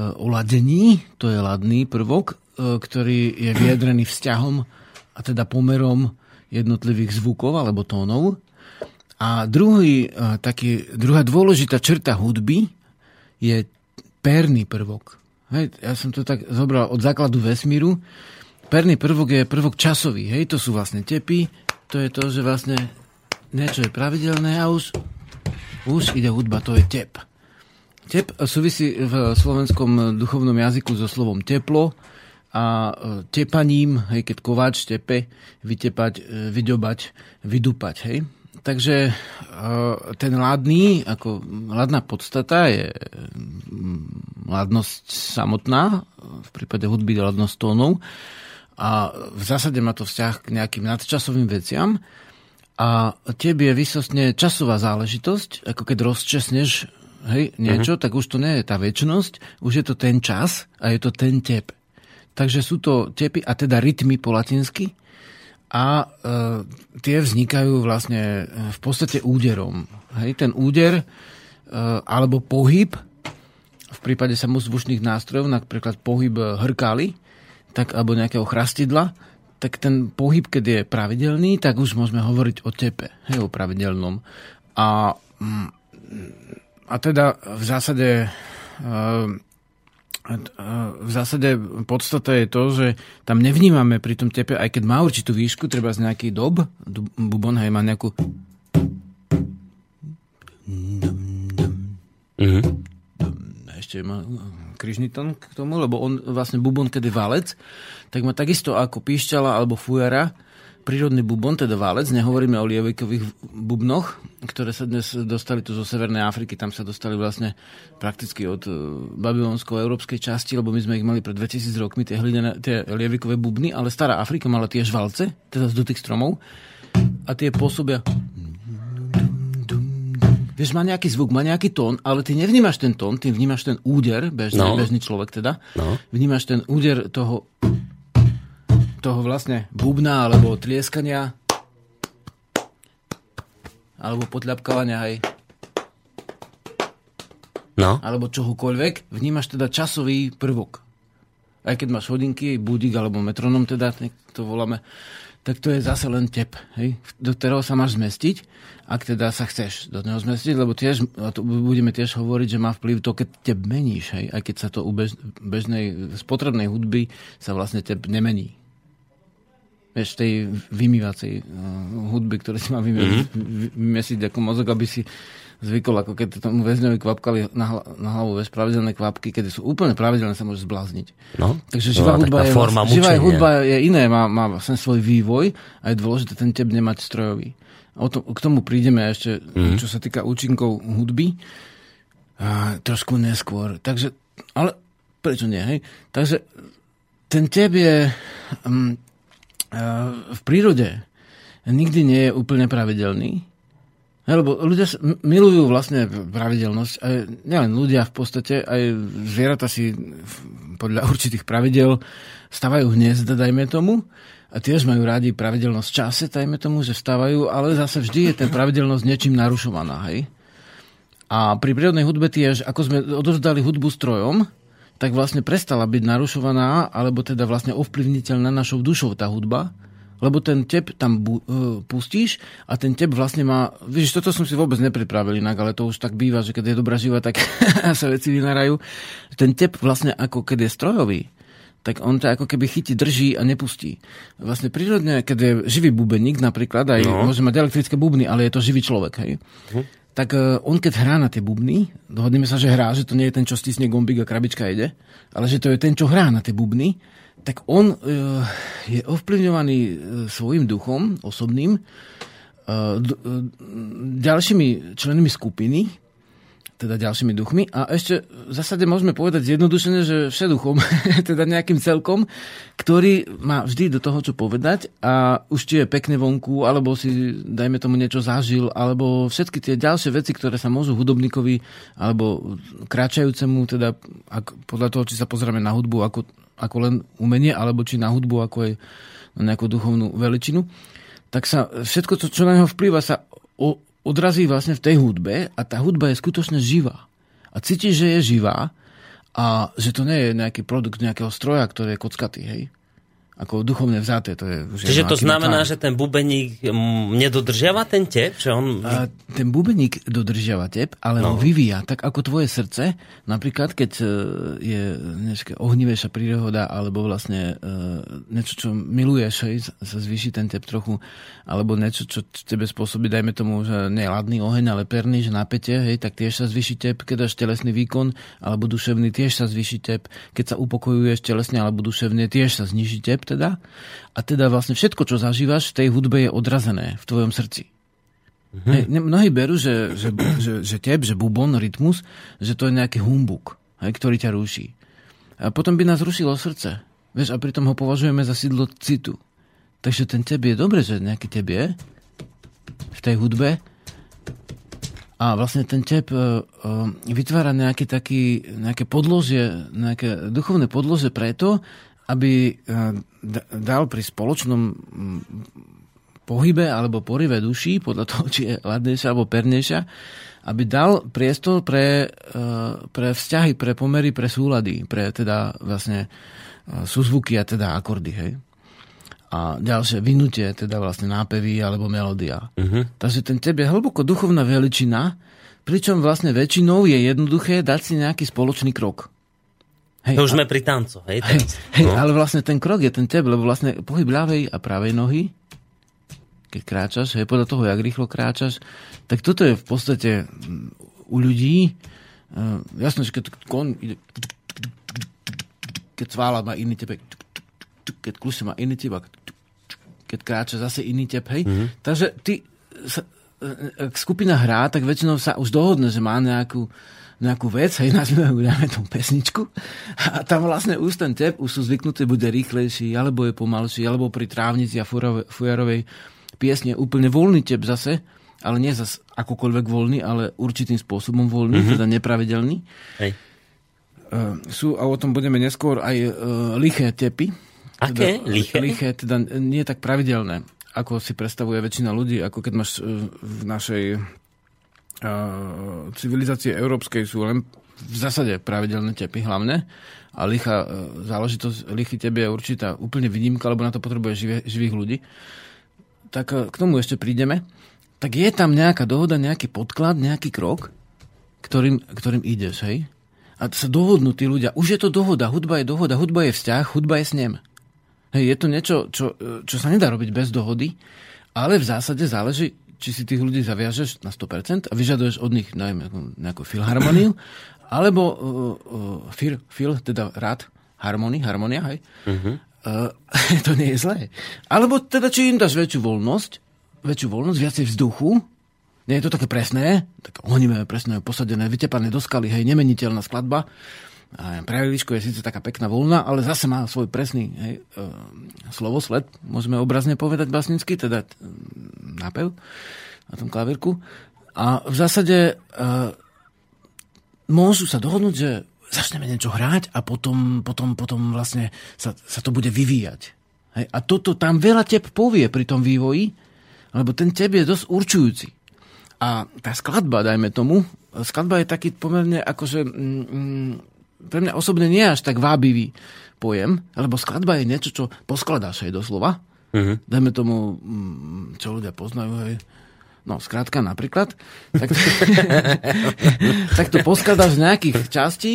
o ladení. To je ladný prvok, e, ktorý je vyjadrený vzťahom a teda pomerom jednotlivých zvukov alebo tónov. A druhý, taký, druhá dôležitá črta hudby je perný prvok. Hej, ja som to tak zobral od základu vesmíru. Perný prvok je prvok časový. Hej, to sú vlastne tepy. To je to, že vlastne niečo je pravidelné a už Už ide hudba, to je tep. Tep súvisí v slovenskom duchovnom jazyku so slovom teplo a tepaním, hej, keď kováč tepe, vytepať, vydobať, vydupať, hej. Takže ten ladný, ako ladná podstata je ladnosť samotná, v prípade hudby ladnosť tónov a v zásade má to vzťah k nejakým nadčasovým veciam a teb je výsostne časová záležitosť, ako keď rozčesneš, hej, niečo, mhm. tak už to nie je tá večnosť, už je to ten čas a je to ten tep. Takže sú to tepy a teda rytmy po latinsky a e, tie vznikajú vlastne v podstate úderom. Hej, ten úder e, alebo pohyb, v prípade samozvučných nástrojov, napríklad pohyb hrkály, tak, alebo nejakého chrastidla, tak ten pohyb, keď je pravidelný, tak už môžeme hovoriť o tepe, hej, o pravidelnom. A, a teda v zásade... E, v zásade podstata je to, že tam nevnímame pri tom tepe, aj keď má určitú výšku, treba z nejaký dob, bubon, hej, má nejakú... Mm-hmm. Ešte má križný tón k tomu, lebo on vlastne bubon, keď je valec, tak má takisto ako píšťala alebo fujara, prírodný bubon, teda válec, nehovoríme o lievikových bubnoch, ktoré sa dnes dostali tu zo Severnej Afriky, tam sa dostali vlastne prakticky od babylonsko-európskej časti, lebo my sme ich mali pred dvetisíc rokmi, tie, hlidené, tie lievikové bubny, ale stará Afrika mala tiež valce, teda z dutých stromov a tie pôsobia... Vieš, má nejaký zvuk, má nejaký tón, ale ty nevnímaš ten tón, ty vnímaš ten úder, bežný, no. bežný človek teda, no. vnímaš ten úder toho... toho vlastne bubna, alebo tlieskania, alebo potľapkávania, hej. No. Alebo čohokoľvek, vnímaš teda časový prvok. Aj keď máš hodinky, budík, alebo metronom teda, to voláme, tak to je zase len tep, hej, do ktorého sa máš zmestiť, ak teda sa chceš do neho zmestiť, lebo tiež, a to budeme tiež hovoriť, že má vplyv to, keď tep meníš, hej, aj keď sa to u bež, bežnej spotrebnej hudby sa vlastne tep nemení. Vieš, tej vymývacej uh, hudby, ktoré si má vymesiť, mm-hmm. ako mozog, aby si zvykol, ako keď tomu väzňovi kvapkali na, hla- na hlavu, vieš, pravidelné kvapky, keď sú úplne pravidelné, sa môže zblázniť. No, takže živá hudba, je, živá hudba je iné, má, má vlastne svoj vývoj a je dôležité ten tep nemať strojový. O to, k tomu prídeme ešte, mm-hmm. čo sa týka účinkov hudby, uh, trošku neskôr. Takže, ale prečo nie, hej? Takže ten tep je... Um, v prírode nikdy nie je úplne pravidelný, lebo ľudia milujú vlastne pravidelnosť, aj, nielen ľudia v podstate, aj zvieratá si podľa určitých pravidel stavajú hniezda, dajme tomu, a tiež majú rádi pravidelnosť v čase, dajme tomu, že vstávajú, ale zase vždy je ten pravidelnosť niečím narušovaná, hej. A pri prírodnej hudbe tiež, ako sme odovzdali hudbu strojom, tak vlastne prestala byť narušovaná, alebo teda vlastne ovplyvniteľná našou dušou tá hudba, lebo ten tep tam bu- uh, pustíš a ten tep vlastne má... Víš, toto som si vôbec nepripravil inak, ale to už tak býva, že keď je dobrá živa, tak sa veci vynarajú. Ten tep vlastne ako keď je strojový, tak on to ako keby chytí, drží a nepustí. Vlastne prírodne, keď je živý bubeník napríklad, aj no. môže mať elektrické bubny, ale je to živý človek, hej? Uh-huh. Tak on keď hrá na tie bubny, dohodneme sa, že hrá, že to nie je ten, čo stisne gombík a krabička ide, ale že to je ten, čo hrá na tie bubny, tak on e, je ovplyvňovaný svojim duchom osobným, e, d, e, ďalšími členmi skupiny, teda ďalšími duchmi a ešte v zásade môžeme povedať zjednodušene, že všeduchom, teda nejakým celkom, ktorý má vždy do toho, čo povedať a už ti je pekne vonku, alebo si, dajme tomu, niečo zažil, alebo všetky tie ďalšie veci, ktoré sa môžu hudobníkovi, alebo kráčajúcemu, teda ak, podľa toho, či sa pozrieme na hudbu ako, ako len umenie, alebo či na hudbu ako aj na nejakú duchovnú veličinu, tak sa všetko, čo, čo na neho vplýva, sa o, odrazí vlastne v tej hudbe a tá hudba je skutočne živá. A cítiš, že je živá a že to nie je nejaký produkt nejakého stroja, ktorý je kockatý, hej? ako duchovne vzaté. To je už Čiže to znamená, tán. Že ten bubeník nedodržiava ten tep? Že on... A ten bubeník dodržiava tep, ale no. ho vyvíja. Tak ako tvoje srdce, napríklad keď je ohnivejšia príroda, alebo vlastne niečo, čo miluješ, sa zvýši ten tep trochu, alebo niečo, čo tebe spôsobí, dajme tomu, že nie ladný oheň, ale perný, že napätie, hej, tak tiež sa zvýši tep, keď dáš telesný výkon, alebo duševný, tiež sa zvýši tep, keď sa upokojuješ telesne, alebo duševne, tiež sa zniží tep. Teda. A teda vlastne všetko, čo zažívaš v tej hudbe, je odrazené v tvojom srdci. Mm-hmm. Hej, mnohí berú, že, že, že, že tep, že bubon, rytmus, že to je nejaký humbuk, hej, ktorý ťa ruší. A potom by nás rušilo srdce. Vieš, a pritom ho považujeme za sídlo citu. Takže ten tep je dobre, že nejaký tep je v tej hudbe. A vlastne ten tep vytvára nejaké, taký, nejaké podložie, nejaké duchovné podložie preto, aby dal pri spoločnom pohybe alebo porive duší, podľa toho, či je ladnejšia alebo pernejšia, aby dal priestor pre, pre vzťahy, pre pomery, pre súlady, pre teda vlastne súzvuky a teda akordy, hej. A ďalšie vynutie, teda vlastne nápevy alebo melódia. Uh-huh. Takže ten tebe je hlboko duchovná veličina, pričom vlastne väčšinou je jednoduché dať si nejaký spoločný krok. Hej, to už sme pri tancu. Hej, hej, hej, no. Ale vlastne ten krok je ten tep, lebo vlastne pohyb ľavej a pravej nohy, keď kráčaš, hej, podľa toho, jak rýchlo kráčaš, tak toto je v podstate u ľudí, uh, jasné, že keď kon ide, keď cvála má iný tep, keď kľúša má iný tep, keď kráča zase iný tep, hej. Mm-hmm. Takže ty, sa, ak skupina hrá, tak väčšinou sa už dohodne, že má nejakú nejakú vec, hej, nazvime ju, dáme tú pesničku a tam vlastne už ten tep, už sú zvyknuté, bude rýchlejší, alebo je pomalší, alebo pri trávnici a fujarovej piesne úplne voľný tep zase, ale nie zase akokoľvek voľný, ale určitým spôsobom voľný, mm-hmm. teda nepravidelný. Hej. Uh, sú, a o tom budeme neskôr, aj uh, liché tepy. Aké? Teda, liché? Liché, teda nie tak pravidelné, ako si predstavuje väčšina ľudí, ako keď máš uh, v našej... Uh, civilizácie európskej sú len v zásade pravidelné tepy hlavne a lichá uh, záležitosť lichý tebe je určitá úplne výnimka, lebo na to potrebuje živie, živých ľudí. Tak uh, k tomu ešte prídeme. Tak je tam nejaká dohoda, nejaký podklad, nejaký krok, ktorým, ktorým ideš, hej? A sa dohodnú tí ľudia. Už je to dohoda, hudba je dohoda, hudba je vzťah, hudba je snem. Hej, je to niečo, čo, čo sa nedá robiť bez dohody, ale v zásade záleží, či si tých ľudí zaviažeš na sto percent a vyžaduješ od nich najmä nejakú filharmoniu, alebo uh, uh, fil, fil, teda rád, harmony, harmonia, hej. Mm-hmm. Uh, to nie je zlé. Alebo teda, či im dáš väčšiu voľnosť, väčšiu voľnosť, viacej vzduchu, nie je to také presné, tak honíme presné, posadené, vytepané do skaly, hej, nemeniteľná skladba. Praviličko je síce taká pekná voľna, ale zase má svoj presný, hej, e, slovosled, môžeme obrazne povedať básnicky, teda e, nápev na tom klavírku. A v zásade e, môžu sa dohodnúť, že začneme niečo hrať a potom, potom, potom vlastne sa, sa to bude vyvíjať. Hej. A toto tam veľa tep povie pri tom vývoji, lebo ten tep je dosť určujúci. A tá skladba, dajme tomu, skladba je taký pomerne akože... Mm, pre mňa osobne nie je až tak vábivý pojem, lebo skladba je niečo, čo poskladáš aj doslova. Uh-huh. Dajme tomu, čo ľudia poznajú, hej. No, skrátka napríklad. Tak, tak to poskladáš z nejakých častí.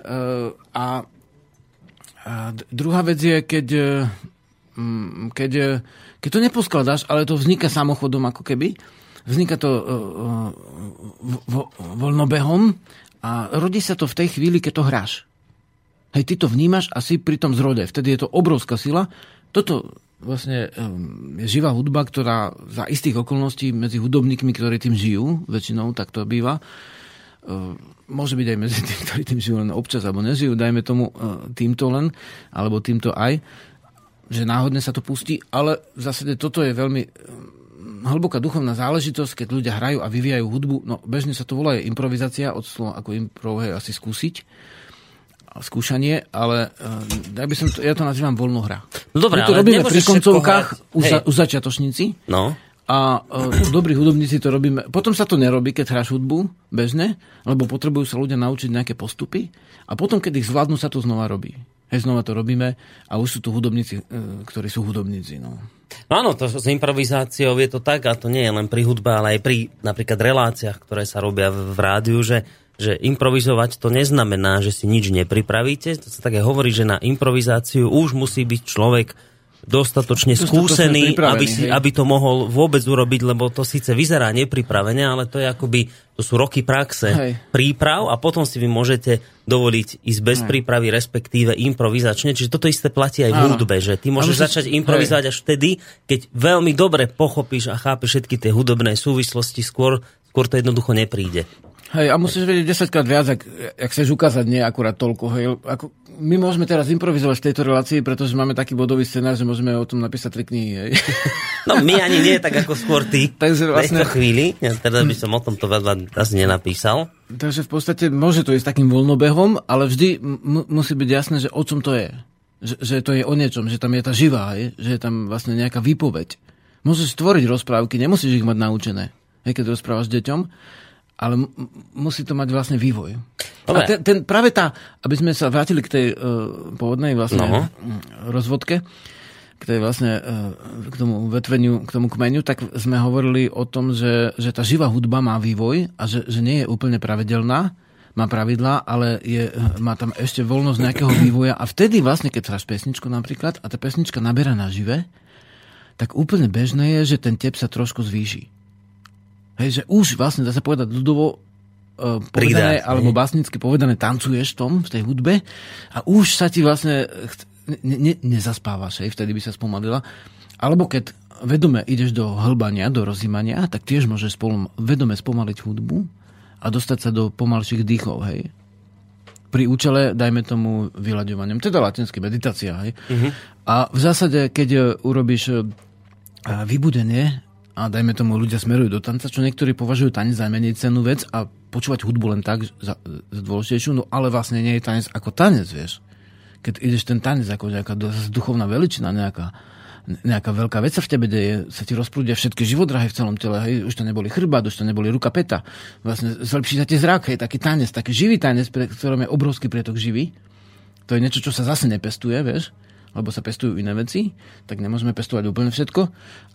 Uh, a, a druhá vec je, keď, um, keď, keď to neposkladáš, ale to vzniká samochodom ako keby. Vzniká to uh, vo, vo, voľnobehom. A rodí sa to v tej chvíli, keď to hráš. Hej, ty to vnímaš asi pri tom zrode. Vtedy je to obrovská sila. Toto vlastne um, je živá hudba, ktorá za istých okolností medzi hudobníkmi, ktorí tým žijú, väčšinou tak to býva, um, môže byť aj medzi tým, ktorí tým žijú len občas, alebo nežijú, dajme tomu uh, týmto len, alebo týmto aj, že náhodne sa to pustí, ale v zásade toto je veľmi... Um, hlboká duchovná záležitosť, keď ľudia hrajú a vyvíjajú hudbu. No, bežne sa to volá improvizácia, od slova ako improv, hej, asi skúsiť. Skúšanie, ale ja by som to, ja to nazývam voľnohra. No dobre, ale nemôžeš pri koncovkách už, za, už začiatočníci. No. A uh, dobrí hudobníci to robíme. Potom sa to nerobí, keď hráš hudbu, bežne, lebo potrebujú sa ľudia naučiť nejaké postupy a potom, keď ich zvládnu, sa to znova robí. Hej, znova to robíme a už sú tu hudobníci, ktorí sú hudobníci. No. No áno, to s improvizáciou je to tak, a to nie je len pri hudbe, ale aj pri napríklad reláciách, ktoré sa robia v rádiu, že, že improvizovať to neznamená, že si nič nepripravíte. To sa také hovorí, že na improvizáciu už musí byť človek dostatočne skúsený, aby, si, aby to mohol vôbec urobiť, lebo to síce vyzerá nepripravene, ale to je akoby, to sú roky praxe, hej, príprav, a potom si vy môžete dovoliť ísť bez hej. prípravy, respektíve improvizačne. Čiže toto isté platí aj v áno. hudbe, že ty môžeš začať improvizovať hej. až vtedy, keď veľmi dobre pochopíš a chápeš všetky tie hudobné súvislosti, skôr, skôr to jednoducho nepríde. Hej, a musíš vedieť desaťkrát viac, ak, ak chceš ukázať, nie akurát toľko. Hej. Ako, my môžeme teraz improvizovať v tejto relácii, pretože máme taký bodový scenár, že môžeme o tom napísať tri knihy. Hej. No my ani nie, tak ako skôr ty. Takže vlastne... V tejto chvíli, ja teda by som o tom to veľa asi nenapísal. Takže v podstate môže to ísť takým voľnobehom, ale vždy m- musí byť jasné, že o čom to je. Že, že to je o niečom, že tam je tá živá, hej, že je tam vlastne nejaká výpoveď. Môžeš tvoriť rozprávky, nemusíš ich mať naučené, hej, keď rozprávaš deťom. Ale musí to mať vlastne vývoj. Dobre. A ten, ten, práve tá, aby sme sa vrátili k tej uh, pôvodnej vlastne no. rozvodke, k tej vlastne, uh, k tomu vetveniu, k tomu kmeniu, tak sme hovorili o tom, že, že tá živá hudba má vývoj a že, že nie je úplne pravidelná, má pravidlá, ale je, má tam ešte voľnosť nejakého vývoja. A vtedy vlastne, keď hráš pesničku napríklad a tá pesnička naberá na živé, tak úplne bežné je, že ten tep sa trošku zvýši. Hej, že už vlastne, dá sa povedať, ľudovo uh, povedané, Pridá, alebo básnicky povedané, tancuješ v tom, v tej hudbe a už sa ti vlastne ch- ne- ne- nezaspávaš, hej, vtedy by sa spomalila. Alebo keď vedome ideš do hlbania, do rozjímania, tak tiež môžeš spolum- vedome spomaliť hudbu a dostať sa do pomalších dýchov, hej. Pri účele, dajme tomu, vyľaďovaniam. Teda latinská meditácia, hej. Uh-huh. A v zásade, keď urobíš uh, vybudenie, a dajme tomu, ľudia smerujú do tanca, čo niektorí považujú tanec za menej cennú vec a počúvať hudbu len tak za, za dôležitejšiu, no ale vlastne nie je tanec ako tanec, vieš. Keď ideš ten tanec ako nejaká duchovná veličina, nejaká, nejaká veľká vec sa v tebe deje, sa ti rozprúdia všetky živodrahy v celom tele, hej, už to neboli chrbát, už to neboli ruka, peta. Vlastne zlepší sa ti zrak, hej, taký tanec, taký živý tanec, pre ktorom je obrovský prietok živý. To je niečo, čo sa zase nepestuje, vieš, lebo sa pestujú iné veci, tak nemôžeme pestovať úplne všetko,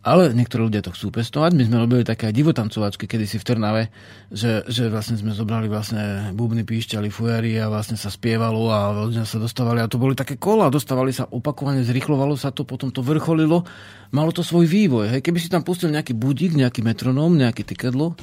ale niektorí ľudia to chcú pestovať. My sme robili také divotancovačky kedysi v Trnave, že, že vlastne sme zobrali vlastne bubny, píšťali, fujary a vlastne sa spievalo a ľudia sa dostávali a to boli také kola, dostávali sa opakovane, zrychlovalo sa to, potom to vrcholilo, malo to svoj vývoj. Hej. Keby si tam pustil nejaký budík, nejaký metronóm, nejaké tykadlo,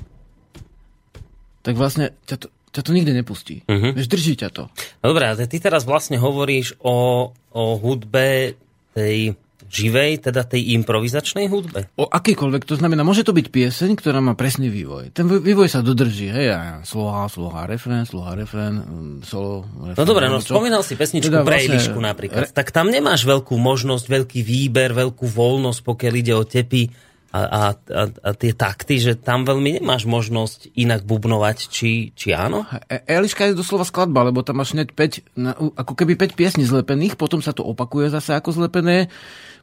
tak vlastne ťa to, ťa to nikde nepustí. Uh-huh. Vieš, drží ťa to. Dobre, ty teraz vlastne hovoríš o, o hudbe tej živej, teda tej improvizačnej hudbe. O akýkoľvek, to znamená, môže to byť pieseň, ktorá má presný vývoj. Ten vývoj sa dodrží, hej, sloha, sloha, refrén, sloha, refrén, solo, refrén. No dobre, no čo? Spomínal si pesničku teda Prejlišku vlastne, napríklad, re... tak tam nemáš veľkú možnosť, veľký výber, veľkú voľnosť, pokiaľ ide o tepy, A, a, a, a tie takty, že tam veľmi nemáš možnosť inak bubnovať, či, či áno? Eliška je doslova skladba, lebo tam máš hneď päť, ako keby päť piesní zlepených, potom sa to opakuje zase ako zlepené,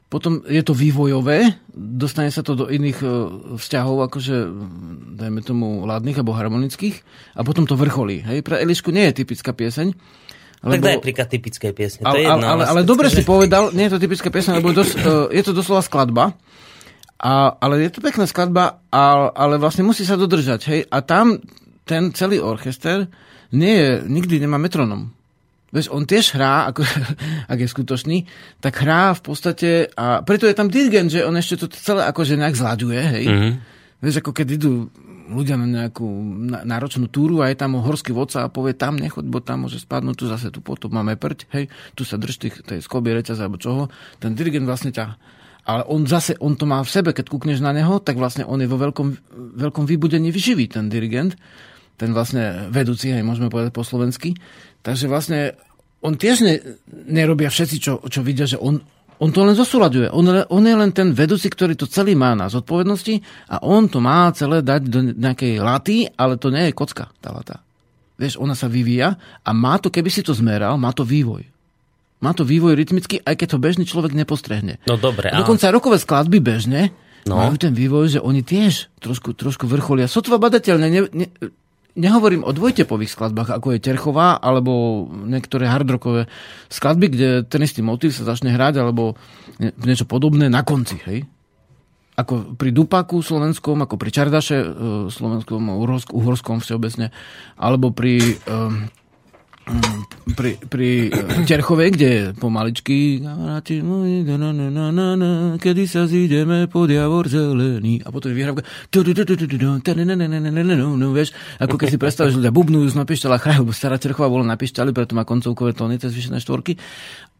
potom je to vývojové, dostane sa to do iných vzťahov, akože dajme tomu ládnych alebo harmonických, a potom to vrcholí. Hej? Pre Elišku nie je typická pieseň, lebo, tak daj príklad typickej piesne. To ale, je jedna, ale, ale dobre si povedal, nie je to typická piesne, lebo dos, je to doslova skladba. A, ale je to pekná skladba, a, ale vlastne musí sa dodržať. Hej? A tam ten celý orchester nie je, nikdy nemá metronom. Veď on tiež hrá, ako, ak je skutočný, tak hrá v podstate, a preto je tam dirigent, že on ešte to celé akože nejak zlaďuje. Hej? Mm-hmm. Veď ako keď idú ľudia na nejakú náročnú túru a je tam horský vodca a povie, tam nechoď, bo tam môže spadnúť, tu zase tu potom máme prť, hej, tu sa drž tých, tej skoby, reťaz alebo čoho. Ten dirigent vlastne ťa... Ale on zase, on to má v sebe, keď kúkneš na neho, tak vlastne on je vo veľkom, veľkom vybudení živý, ten dirigent, ten vlastne vedúci, hej, môžeme povedať po slovensky. Takže vlastne on tiež ne, nerobia všetci, čo, čo vidia, že on, on to len zosúľaďuje. On, on je len ten vedúci, ktorý to celý má na zodpovednosti a on to má celé dať do nejakej laty, ale to nie je kocka, tá lata. Vieš, ona sa vyvíja a má to, keby si to zmeral, má to vývoj. Má to vývoj rytmický, aj keď to bežný človek nepostrehne. No dobre. A dokonca ale... rokové skladby bežne no. majú ten vývoj, že oni tiež trošku, trošku vrcholia. Sotva badateľne, ne, ne, nehovorím o dvojtepových skladbách, ako je Terchová, alebo niektoré hardrockové skladby, kde ten istý motív sa začne hrať, alebo niečo podobné na konci, hej? Ako pri dupaku slovenskom, ako pri čardaše slovenskom, uhorskom všeobecne, alebo pri... Um, pri, pri Terchovej, kde je pomaličky kedy sa zídeme pod javor zelený a potom je vyhrávka vieš, ako keď si predstavíš ľudia bubnujú z napišťala kraj, lebo stará Terchová bola napišťali, preto má koncovkové tóny cez vyšené štvorky,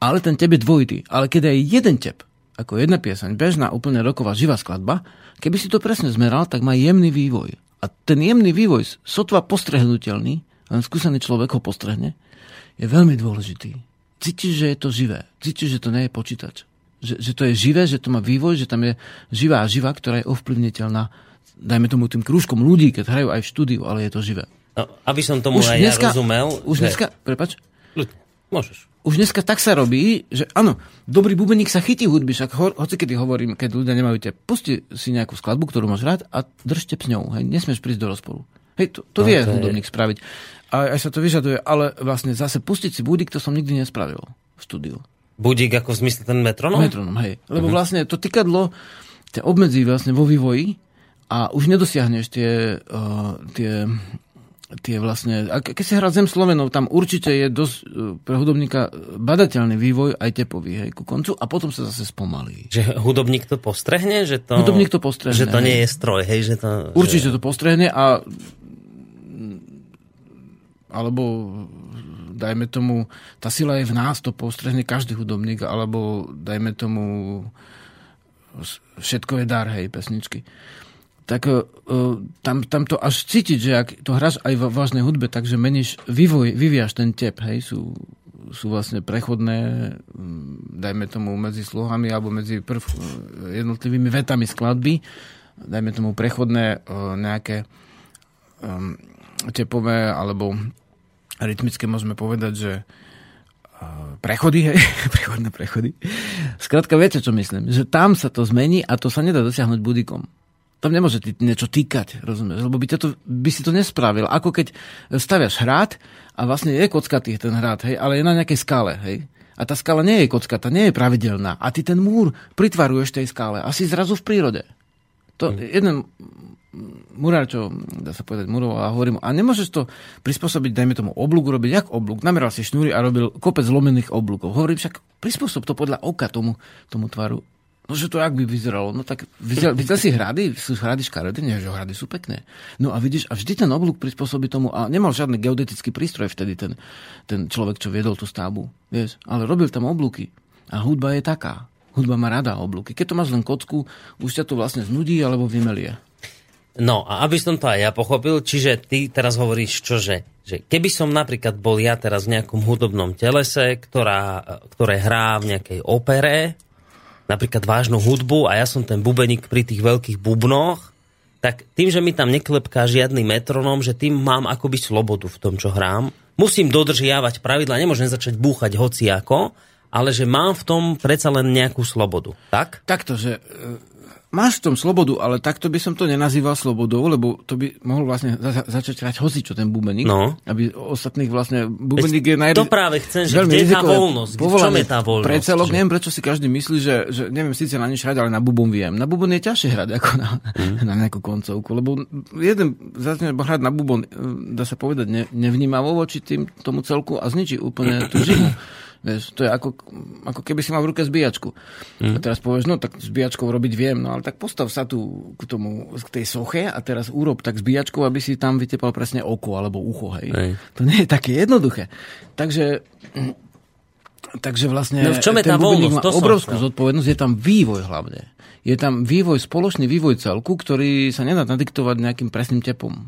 ale ten tep je dvojitý, ale keď je jeden tep ako jedna piesaň, bežná, úplne roková, živá skladba, keby si to presne zmeral, tak má jemný vývoj a ten jemný vývoj sotva postrehnutelný. Len skúsený človek ho postrehne, je veľmi dôležitý. Cítiš, že je to živé. Cítiš, že to nie je počítač. Že, že to je živé, že to má vývoj, že tam je živá živa, ktorá je ovplyvniteľná, dajme tomu tým krúžkom ľudí, keď hrajú aj v štúdiu, ale je to živé. No, aby som tomu už aj dneska, ja rozumel. Už že... dneska, prepáč. Môžeš. Už dneska tak sa robí, že áno, dobrý bubeník sa chytí hudby, však ho, hoci kedy hovorím, keď ľudia nemajú tie, pusti si nejakú skladbu, ktorú máš rád a držte s ňou, hej, nesmieš prísť do rozporu. Hej, to, to vie okay. Hudobník spraviť. A aj sa to vyžaduje, ale vlastne zase pustiť si budík, to som nikdy nespravil v štúdiu. Budík ako v zmysle ten metronom? Metronom, hej. Lebo uh-huh. vlastne to tykadlo te obmedzí vlastne vo vývoji a už nedosiahneš tie, uh, tie, tie vlastne... A keď si hrá Zem Slovenov, tam určite je dosť uh, pre hudobníka badateľný vývoj, aj tepový, hej, ku koncu a potom sa zase spomalí. Že hudobník to postrehne? Že to, hudobník to postrehne. Že to nie je stroj, hej? Že to, určite že... to postrehne a... alebo dajme tomu, tá sila je v nás, to postrehne každý hudobník, alebo dajme tomu všetko je dar, hej, pesničky. Tak tam, tam to až cítiť, že ak to hráš aj v vážnej hudbe, takže meníš vývoj, vyvíjaš ten tep, hej, sú, sú vlastne prechodné, dajme tomu medzi slohami, alebo medzi prv, jednotlivými vetami skladby, dajme tomu prechodné nejaké um, tepové, alebo rytmické môžeme povedať, že prechody, hej, prechodné prechody. Skrátka, viete, čo myslím? Že tam sa to zmení a to sa nedá dosiahnuť budikom. Tam nemôže ti niečo týkať, rozumieš? Lebo by, to, by si to nespravil. Ako keď staviaš hrad a vlastne je kockatý ten hrad, hej, ale je na nejakej skále, hej. A tá skála nie je kockatá, nie je pravidelná. A ty ten múr pritvaruješ tej skále a si zrazu v prírode. To hmm. jeden... murár, čo dá sa povedať murov a hovorím, a nemôžeš to prispôsobiť, dajme tomu oblúk urobiť, jak oblúk, nameral si šnúry a robil kopec zlomených oblúkov. Hovorím však, prispôsob to podľa oka tomu, tomu tvaru. No, že to jak by vyzeralo? No tak videl, videl si hrady, sú hrady škaredé, nie, že hrady sú pekné. No a vidíš, a vždy ten oblúk prispôsobí tomu a nemal žiadny geodetický prístroj vtedy ten, ten človek, čo viedol tú stavbu, vieš, ale robil tam oblúky a hudba je taká. Hudba má rada oblúky. Keď to máš len kocku, už ťa to vlastne znudí alebo vymelie. No a aby som to aj ja pochopil, čiže ty teraz hovoríš čože, že keby som napríklad bol ja teraz v nejakom hudobnom telese, ktorá, ktoré hrá v nejakej opere, napríklad vážnu hudbu a ja som ten bubeník pri tých veľkých bubnoch, tak tým, že mi tam neklepká žiadny metronom, že tým mám akoby slobodu v tom, čo hrám, musím dodržiavať pravidla, nemôžem začať búchať hociako, ale že mám v tom predsa len nejakú slobodu, tak? Takto, že... Máš v tom slobodu, ale takto by som to nenazýval slobodou, lebo to by mohol vlastne za- začať hrať hocičo ten bubeník. No. Aby ostatných vlastne... Bubeník je naj... To práve chcem, že kde je tá voľnosť? V čom je tá voľnosť? Pre celok, neviem, prečo si každý myslí, že, že neviem síce na nič hrať, ale na bubon viem. Na bubon je ťažšie hrať ako na, mm. na nejakú koncovku, lebo jeden začne hrať na bubon, dá sa povedať, ne, nevnímavo voči tým, tomu celku a zničí úplne tú živu. Vieš, to je ako, ako keby si mal v ruke zbíjačku. Mm. A teraz povieš, no tak zbíjačkou robiť viem, no ale tak postav sa tu k tomu, k tej soche a teraz urob tak zbíjačkou, aby si tam vytepal presne oko alebo ucho, hej. hej. To nie je také jednoduché. Takže, takže vlastne... No v čom je tá voľnosť? To obrovskú som... zodpovednosť, je tam vývoj hlavne. Je tam vývoj, spoločný vývoj celku, ktorý sa nedá nadiktovať nejakým presným tepom.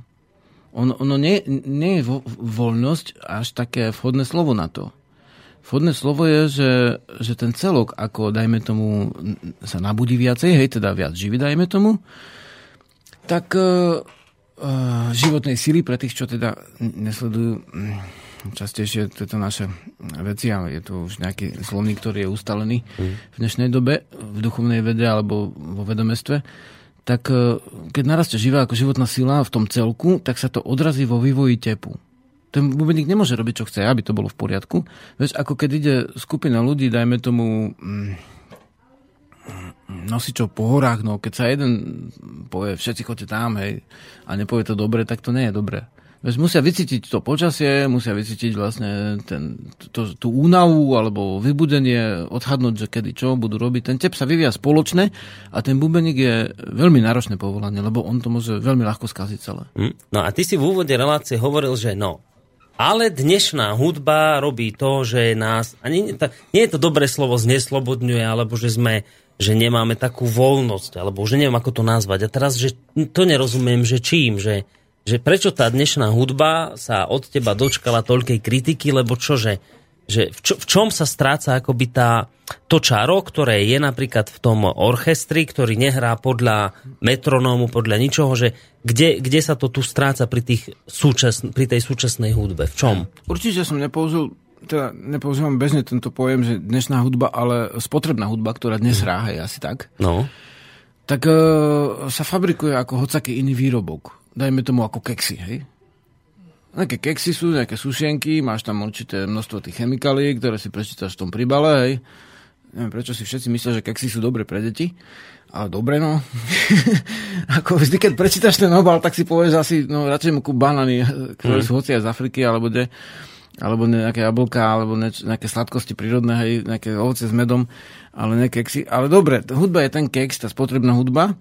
On, ono nie, nie je vo, voľnosť až také vhodné slovo na to. Vhodné slovo je, že, že ten celok, ako dajme tomu, sa nabudí viacej, hej, teda viac živý, dajme tomu, tak e, životnej síly pre tých, čo teda nesledujú častejšie tieto naše veci, a je to už nejaký slovník, ktorý je ustalený v dnešnej dobe v duchovnej vede alebo vo vedomestve, tak keď narastie živá ako životná sila v tom celku, tak sa to odrazí vo vývoji tepu. Ten bubeník nemôže robiť, čo chce, aby to bolo v poriadku. Vieš, ako keď ide skupina ľudí, dajme tomu nosičov po horách, no keď sa jeden povie, všetci chodte tam, hej, a nepovie to dobre, tak to nie je dobré. Veď musia vycítiť to počasie, musia vycítiť vlastne ten, to, tú únavu alebo vybudenie, odhadnúť, že kedy čo budú robiť. Ten tep sa vyvíja spoločne a ten bubeník je veľmi náročné povolanie, lebo on to môže veľmi ľahko skaziť celé. Hm. No a ty si v úvode relácie hovoril, že no, ale dnešná hudba robí to, že nás, ani ta, nie je to dobré slovo, zneslobodňuje, alebo že sme, že nemáme takú voľnosť, alebo že neviem, ako to nazvať. A teraz, že to nerozumiem, že čím, že že prečo tá dnešná hudba sa od teba dočkala toľkej kritiky, lebo čože, že v, čo, v čom sa stráca akoby tá, to čaro, ktoré je napríklad v tom orchestri, ktorý nehrá podľa metronómu, podľa ničoho, že kde, kde sa to tu stráca pri, tých súčasn, pri tej súčasnej hudbe? V čom? Určite som nepoužil, teda nepoužívam bežne tento pojem, že dnešná hudba, ale spotrebná hudba, ktorá dnes hrá, je asi tak, no. tak e, sa fabrikuje ako hocaký iný výrobok. Dajme tomu ako keksy, hej? Nejaké keksy sú, nejaké sušenky, máš tam určité množstvo tých chemikálií, ktoré si prečítaš v tom príbale, hej? Neviem, prečo si všetci myslia, že keksy sú dobre pre deti, ale dobre, no. Ako vždy, keď prečítaš ten obal, tak si povieš asi, no radšej mu kúp banany, ktoré mm. sú hoci aj z Afriky, alebo de, alebo nejaké jablka, alebo neč, nejaké sladkosti prírodné, hej, nejaké ovoce s medom, ale ne keksy. Ale dobre, hudba je ten keks, tá spotrebná hudba,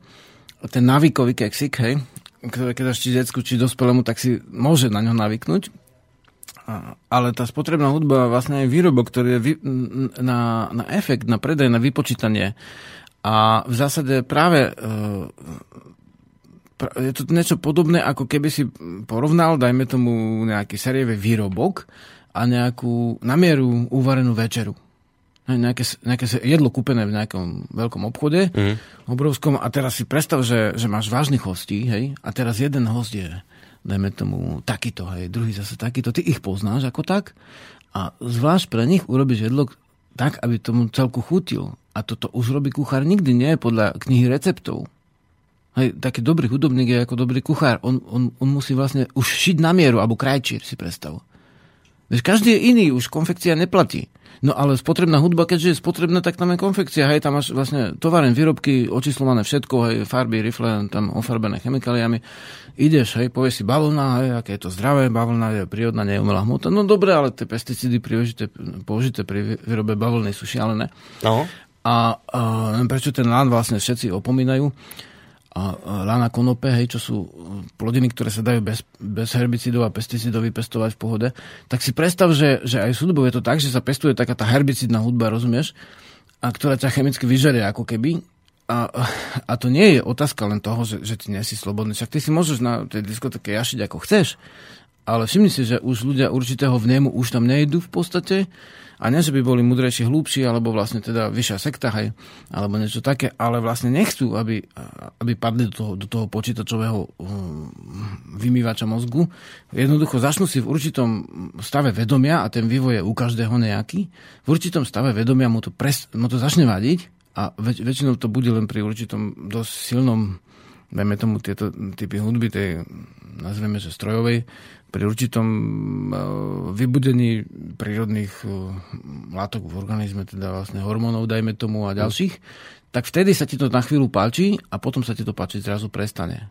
ten návykový keksik, hej? Ktoré keď až či decku, či dospelému, tak si môže na ňo navyknúť. Ale tá spotrebná hudba vlastne je výrobok, ktorý je vy, na, na efekt, na predaj, na vypočítanie. A v zásade práve je to niečo podobné, ako keby si porovnal, dajme tomu nejaký sériový výrobok a nejakú na mieru uvarenú večeru. Nejaké, nejaké jedlo kúpené v nejakom veľkom obchode, mm. obrovskom, a teraz si predstav, že, že máš vážnych hostí, hej, a teraz jeden host je, dajme tomu, takýto, hej, druhý zase takýto, ty ich poznáš ako tak a zvlášť pre nich urobíš jedlo tak, aby tomu celku chutil. A toto už robí kuchár nikdy nie podľa knihy receptov. Hej, taký dobrý hudobník je ako dobrý kuchár. On, on, on musí vlastne už šiť na mieru, alebo krajčír si predstav. Veď každý je iný, už konfekcia neplatí. No ale spotrebná hudba, keďže je spotrebná, tak tam je konfekcia, hej, tam máš vlastne továren, výrobky, očíslované všetko, hej, farby, rifle, tam ofarbené chemikáliami. Ideš, hej, povieš si bavlna, hej, aké je to zdravé, bavlna je prírodná, nie je umelá hmota. No dobre, ale tie pesticídy použité pri výrobe bavlnej sú šialené. No. A, a neviem, prečo ten lán vlastne všetci opomínajú. A lana konope, hej, čo sú plodiny, ktoré sa dajú bez, bez herbicidov a pesticidov pestovať v pohode, tak si predstav, že, že aj s hudbou je to tak, že sa pestuje taká tá herbicidná hudba, rozumieš, a ktorá ťa chemicky vyžerie ako keby. A, a to nie je otázka len toho, že, že ty nie si slobodný. Však ty si môžeš na tej diskotéke jašiť ako chceš, ale všimni si, že už ľudia určitého vnemu už tam nejdú v podstate. A nie, že by boli mudrejší, hlúbší, alebo vlastne teda vyššia sekta, hej, alebo niečo také, ale vlastne nechcú, aby, aby padli do toho, do toho počítačového um, vymývača mozgu. Jednoducho začnú si v určitom stave vedomia, a ten vývoj je u každého nejaký, v určitom stave vedomia mu to, pres, mu to začne vadiť a väč, väčšinou to bude len pri určitom dosť silnom, dajme tomu tieto typy hudby, tej, nazveme, že strojovej, pri určitom vybudení prírodných látok v organizme, teda vlastne hormónov, dajme tomu, a ďalších, tak vtedy sa ti to na chvíľu páči a potom sa ti to páčiť zrazu prestane.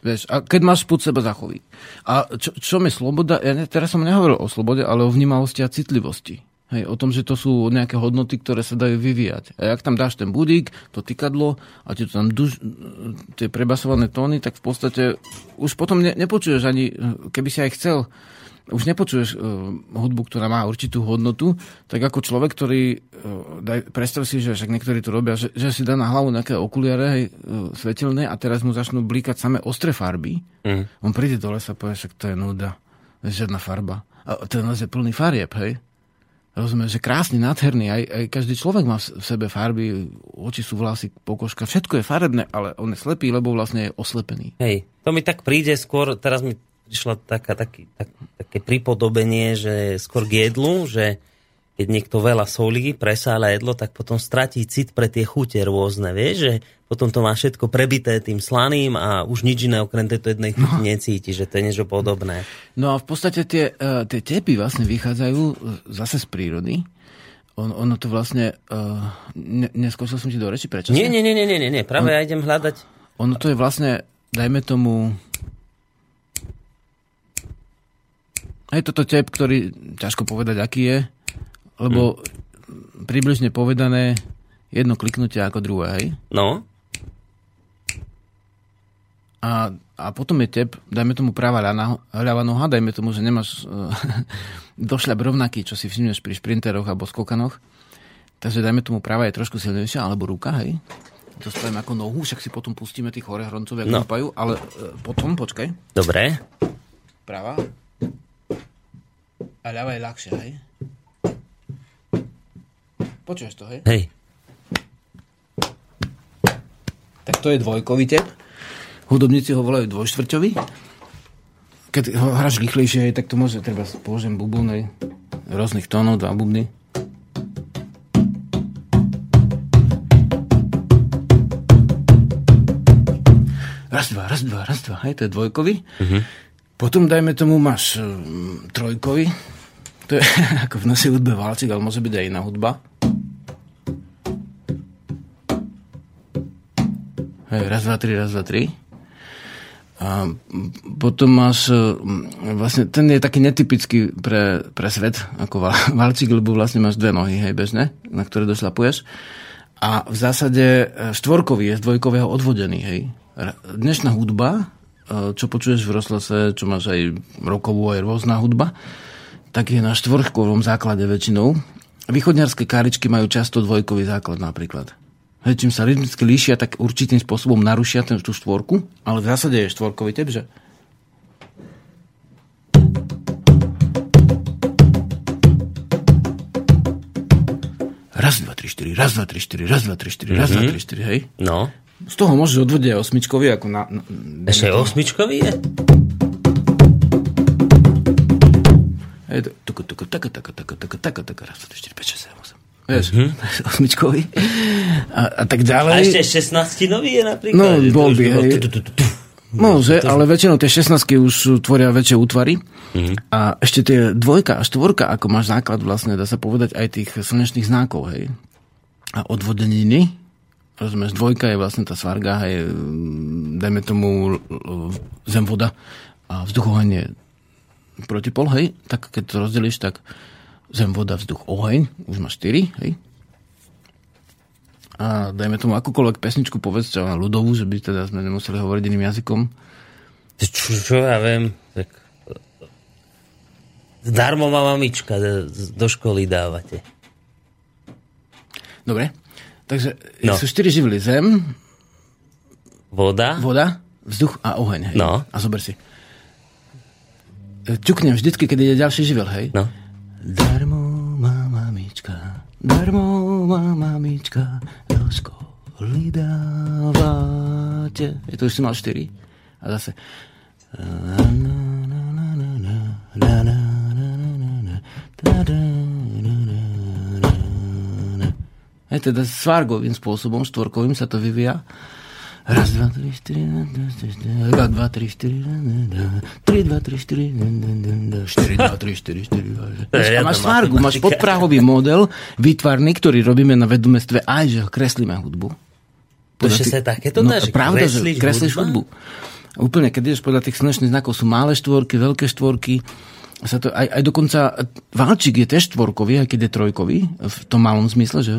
Vieš, a keď máš spod seba zachoví. A čo, čo je sloboda? Ja ne, teraz som nehovoril o slobode, ale o vnímavosti a citlivosti. Hej, o tom, že to sú nejaké hodnoty, ktoré sa dajú vyvíjať. A ak tam dáš ten budík, to tykadlo a ti to tam duž, tie prebasované tóny, tak v podstate už potom ne, nepočuješ ani, keby si aj chcel, už nepočuješ uh, hudbu, ktorá má určitú hodnotu, tak ako človek, ktorý, uh, daj, predstav si, že však niektorí to robia, že, že si dá na hlavu nejaké okuliare, hej, uh, svetelné, a teraz mu začnú blíkať same ostré farby. Mm. On príde do lesa a povie, však to je nuda, žiadna farba. A to je plný farieb, hej. Rozumieš, že krásny, nádherný, aj, aj každý človek má v sebe farby, oči sú, vlasy, pokožka, všetko je farebné, ale on je slepý, lebo vlastne je oslepený. Hej, to mi tak príde skôr, teraz mi prišlo taká, taký, tak, také pripodobenie, že skôr k jedlu, že, keď niekto veľa solí, presála jedlo, tak potom stratí cit pre tie chute rôzne, vieš, že potom to má všetko prebité tým slaným a už nič iné okrem tejto jednej chuti no. necíti, že to je niečo podobné. No a v podstate tie, tie tepy vlastne vychádzajú zase z prírody. On, ono to vlastne... Uh, ne, neskúšal som ti do reči prečo? Nie, nie, nie, nie, nie, nie. Práve on, ja idem hľadať. Ono to je vlastne, dajme tomu... Hej, toto tep, ktorý... Ťažko povedať, aký je, lebo hmm. približne povedané jedno kliknutie ako druhé, hej? No. A, a potom je tep, dajme tomu práva ľava noha, dajme tomu, že nemáš došľap rovnaký, čo si všimneš pri šprinteroch alebo skokanoch. Takže dajme tomu práva je trošku silnejšia, alebo ruka, hej. To spravím ako nohu, však si potom pustíme tých horehroncov, ako no. pajú, ale e, potom, počkaj. Dobre. Práva. A ľava je ľahšia, hej. Počuješ to, hej? Hej. Tak to je dvojkový tep. Hudobníci ho volajú dvojštvrťový. Keď ho hráš rýchlejšie, tak to môže, treba použijem bubon rôznych tónov, dva bubny. Raz, dva, raz, dva, raz, dva. Hej, to je dvojkový. Uh-huh. Potom, dajme tomu, máš um, trojkový. To je ako v našej hudbe válčik, ale môže byť aj iná hudba. Hej, raz, dva, tri, raz, dva, tri. A potom máš, vlastne ten je taký netypický pre, pre svet, ako valčík, lebo vlastne máš dve nohy, hej, bežné, na ktoré došlapuješ. A v zásade štvorkový je z dvojkového odvodený, hej. Dnešná hudba, čo počuješ v rozhlase, čo máš aj rokovú, aj rôzna hudba, tak je na štvorkovom základe väčšinou. Východňarské káričky majú často dvojkový základ napríklad. Hej, čím sa rytmicky líšia, tak určitým spôsobom narušia tú štvorku, ale v zásade je štvorkový tep, že? Raz, dva, tri, štyri, raz, dva, tri, štyri, raz, dva, tri, štyri, raz, dva, tri, štyri, hej? No. Z toho môžeš odvodiť aj osmičkový, ako na... na, na Ešte aj osmičkový je? Hej, tuko, tuko, tako, tako, tako, tako, tako, tako, raz, dva, tri, štyri, päť, šesť, sedem, osem. Vieš, mm-hmm. osmičkový a, a tak ďalej. A ešte šestnáctinový je napríklad? No, bol by, hej. Môže, ale väčšinou tie šestnáctky už tvoria väčšie útvary. Mm-hmm. A ešte tie dvojka a štvorka, ako máš základ vlastne, dá sa povedať, aj tých slnečných znakov, hej. A odvodeniny, rozumieš, dvojka je vlastne tá svarga, hej, dajme tomu zem, voda a vzduchovanie protipol, hej, tak keď to rozdelíš, tak zem, voda, vzduch, oheň, už má štyri, hej. A dajme tomu akúkoľvek pesničku, povedz čo, ľudovú, že by teda sme nemuseli hovoriť iným jazykom. Čo, čo ja viem, tak zdarmo má mamička, do školy dávate. Dobre, takže no. sú štyri živly, zem, voda, voda, vzduch a oheň, hej. No. A zober si. Čuknem vždycky, keď ide ďalší živel, hej. No. Darmo má mamička, darmo má mamička, do školy dávate. Je to už si mal štyri. A zase. Je teda svargovým spôsobom, štvorkovým sa to vyvíja. Raz, dva, tri, štyri, dva, dva, tri, štyri, tri, dva, tri, štyri, štyri, dva, tri, štyri, štyri, dva. Máš svargu, máš podprahový model výtvarný, ktorý robíme na vedomestve aj, že kreslíme hudbu. To ešte sa takéto dá, že kreslíš hudbu. Úplne, keď ideš podľa tých slnečných znakov, sú malé štvorky, veľké štvorky. Sa to aj, aj dokonca válčik je tiež štvorkový, aj keď je trojkový, v tom malom zmysle, že...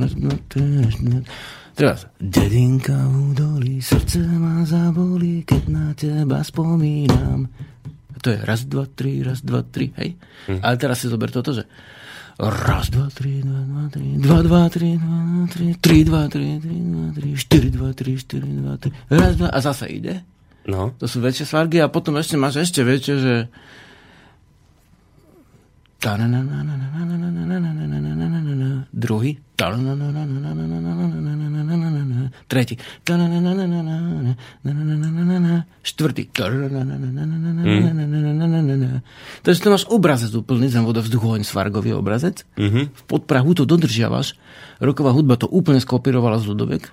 Treba sa. Dedinka v údolí, srdce ma zabolí, keď na teba spomínam. To je raz, dva, tri, raz, dva, tri, hej? Hm. Ale teraz si zober toto, že raz, dva, tri, dva, dva, tri, dva, dva, tri, dva, dva, tri, tri, dva, tri, tri, dva, tri, štyri, dva, tri, štyri, dva, tri, raz, dva, a zase ide. No. To sú väčšie svargy a potom ešte máš ešte väčšie, že druhý, tretí, štvrtý. Takže to máš obrazec úplný, znám vodovzduchoň svargový obrazec. V podprahu to dodržiavaš. Roková hudba to úplne skopírovala z ľudoviek.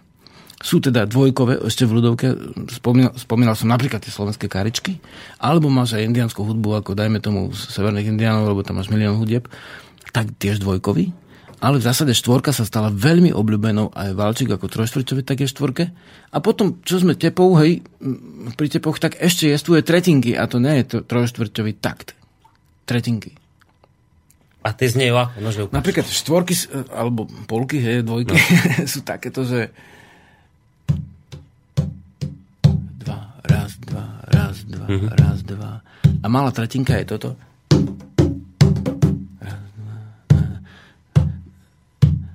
Sú teda dvojkové, ešte v ľudovke, spomínal, spomínal som napríklad tie slovenské karičky, alebo máš aj indiánsku hudbu, ako dajme tomu severných indiánov, lebo tam máš milión hudieb, tak tiež dvojkový. Ale v zásade štvorka sa stala veľmi obľúbenou aj Valčík ako trojštvrťový, tak je štvorke. A potom, čo sme tepou, hej, pri tepoch, tak ešte jestuje tretinky, a to nie je trojštvrťový takt. Tretinky. A tie znejú ako? Nože ukážu. Napríklad štvorky, alebo polky, hej, dvojky, no. Sú takéto, že dva, raz, dva, mm-hmm. raz, dva. A malá tretinka je toto. Raz, dva, dva.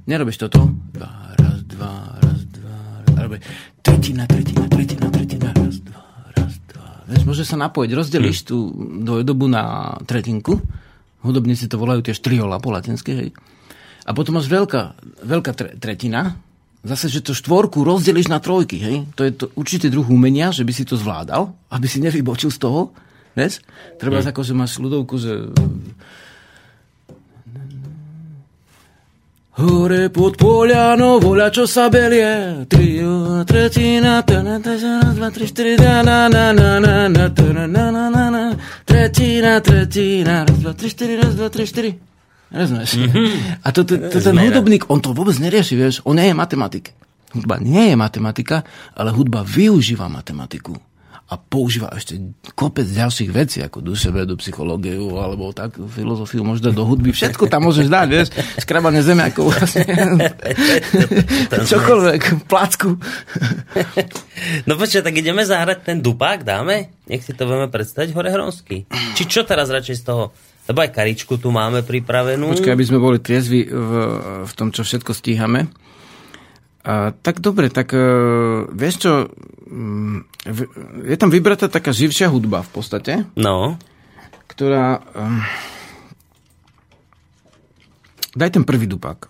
Nerobíš toto? Dva, raz, dva, raz, dva. Raz, tretina, tretina, tretina, tretina. Raz, dva, raz, dva. Vieš, môže sa napojiť. Rozdelíš mm. tú dvojdobu na tretinku. Hudobníci to volajú tiež triola po latinsky, hej. A potom máš veľká, veľká tre, tretina. Zase, že to štvorku rozdeliš na trojky, hej? To je to určitý druh umenia, že by si to zvládal, aby si nevybočil z toho, vieš? Treba mm. ako, že máš ľudovku, že hore pod poľanou, voľa, čo sa belie. Trio, tretina, tana, tana, dva, tri, štyri, tana, na, na, na, na, tana, na, na, na, na, tretina, tretina, raz, dva, tri, štyri, raz, dva, tri, štyri. Rozumieš? Mm-hmm. A to, to, to, ten hudobník, on to vôbec nerieši, vieš, on nie je matematik. Hudba nie je matematika, ale hudba využíva matematiku a používa ešte kopec ďalších vecí, ako duševedu, psychológiu, alebo tak, filozofiu, možno do hudby, všetko tam môžeš dať, vieš, skrabanie zeme, ako vlastne, čokoľvek, placku. No počkaj, tak ideme zahrať ten dupák, dáme? Nech si to vieme predstaviť, Horehronský. Či čo teraz radšej z toho? Lebo aj karičku tu máme pripravenú. Počkaj, aby sme boli triezvi v, v tom, čo všetko stíhame. A, tak dobre, tak uh, vieš čo, v, je tam vybratá taká živšia hudba v podstate. No. Ktorá... Um, daj ten prvý dupák.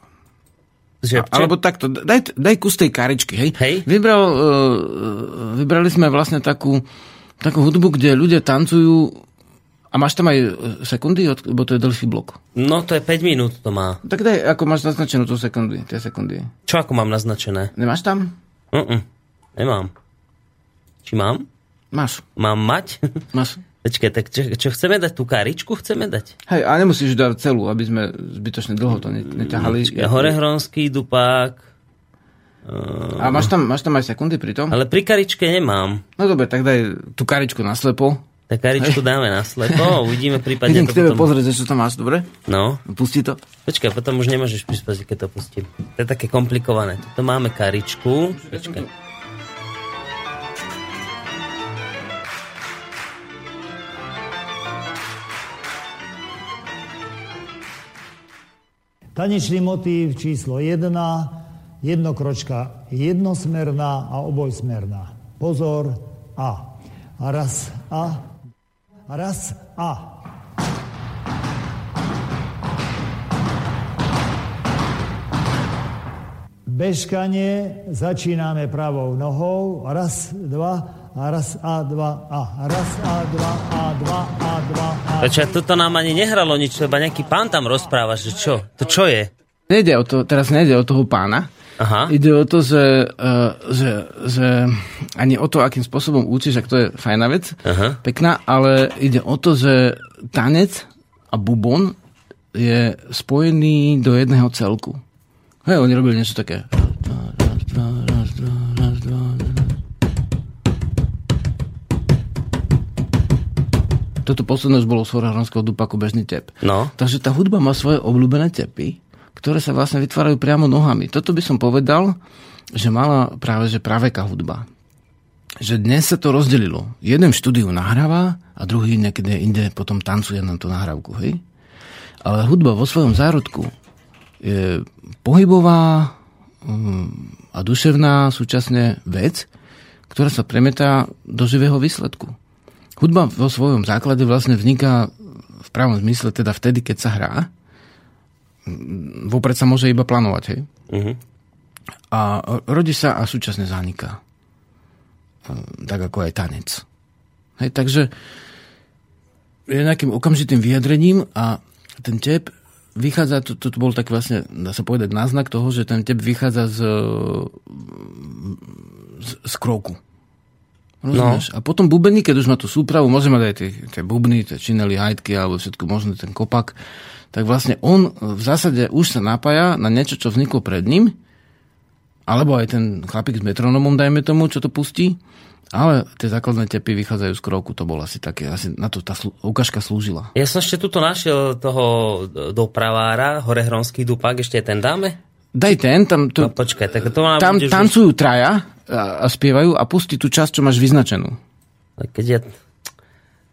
Žepče? Alebo takto, daj, daj kus tej karičky, hej. Hej. Vybral, uh, vybrali sme vlastne takú, takú hudbu, kde ľudia tancujú. A máš tam aj sekundy, lebo to je dlhší blok? No to je päť minút to má. Tak daj, ako máš naznačenú tú sekundy, tie sekundy. Čo ako mám naznačené? Nemáš tam? Uh-uh, nemám. Či mám? Máš. Mám mať? Máš. Počkaj, tak čo, čo chceme dať? Tú karičku chceme dať? Hej, a nemusíš dať celú, aby sme zbytočne dlho to neťahali. Počkaj, Horehronský, dupák. Uh... A máš tam, máš tam aj sekundy pri tom? Ale pri karičke nemám. No dobre, tak daj tú karičku naslepo. Tak karičku dáme naslepo, uvidíme prípadne to potom. Idem k tebe pozrieť, čo tam máš, dobre? No. Pustí to. Počkaj, potom už nemôžeš prispať, keď to pustím. To je také komplikované. Toto máme karičku. Počkaj. Tanečný motív číslo jedna, jednokročka jednosmerná a obojsmerná. Pozor, a. A raz, a. Raz a. Bežkanie začíname pravou nohou. Raz, dva, a raz a dva a. Raz a dva a dva a dva a. Počkaj, toto nám ani nehralo nič, lebo nejaký pán tam rozpráva, že čo? To čo je? Nejde o to, teraz nejde o toho pána. Aha. Ide o to, že, že, že ani o to, akým spôsobom učíš, ak to je fajná vec, aha, pekná, ale ide o to, že tanec a bubon je spojený do jedného celku. Hej, oni robili niečo také. Toto posledné už bolo z Horehronského dupaku bežný tep. No. Takže tá hudba má svoje obľúbené tepy, ktoré sa vlastne vytvárajú priamo nohami. Toto by som povedal, že mala práve že praveká hudba. Že dnes sa to rozdelilo. Jeden v štúdiu nahráva a druhý niekde inde potom tancuje na tú nahrávku. Hej? Ale hudba vo svojom zárodku je pohybová a duševná súčasne vec, ktorá sa premietá do živého výsledku. Hudba vo svojom základe vlastne vzniká v pravom zmysle, teda vtedy, keď sa hrá, vopred sa môže iba plánovať. Hej? Uh-huh. A rodí sa a súčasne zaniká. Tak ako aj tanec. Hej, takže je nejakým okamžitým vyjadrením a ten tep vychádza, to, to bol tak vlastne, dá sa povedať, náznak toho, že ten tep vychádza z, z, z kroku. Rozumieš? No. A potom bubení, keď už má tú súpravu, môže mať aj tie, tie bubny, tie činely, hajtky alebo všetko možné, ten kopak, tak vlastne on v zásade už sa napája na niečo, čo vzniklo pred ním, alebo aj ten chlapík s metronomom, dajme tomu, čo to pustí, ale tie základné tepy vychádzajú z kroku, to bol asi také, asi na to tá slu- ukážka slúžila. Ja som ešte tuto našiel toho dopravára, Horehronský dupak, ešte ten dáme? Daj ten, tam, tu, no, počkaj, tak to tam tancujú už... traja a, a spievajú a pustí tú časť, čo máš vyznačenú. A keď ja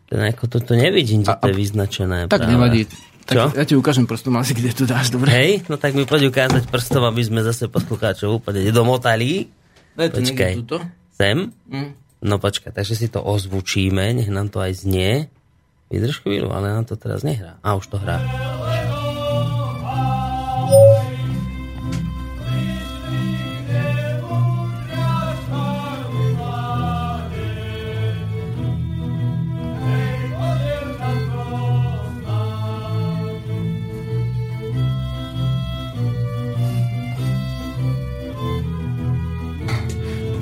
to, nejako, to, to nevidím, kde to je vyznačené. Tak práve. Nevadí. Tak čo? Ja ti ukážem prstom asi, kde to dáš, dobre? Hej, no tak mi poď ukázať prstom, aby sme zase poslucháčov úplne domotali. Počkaj, sem. Mm. No počkaj, takže si to ozvučíme, nech nám to aj znie. Vydrž chvíľu, ale nám to teraz nehrá. A už to hrá.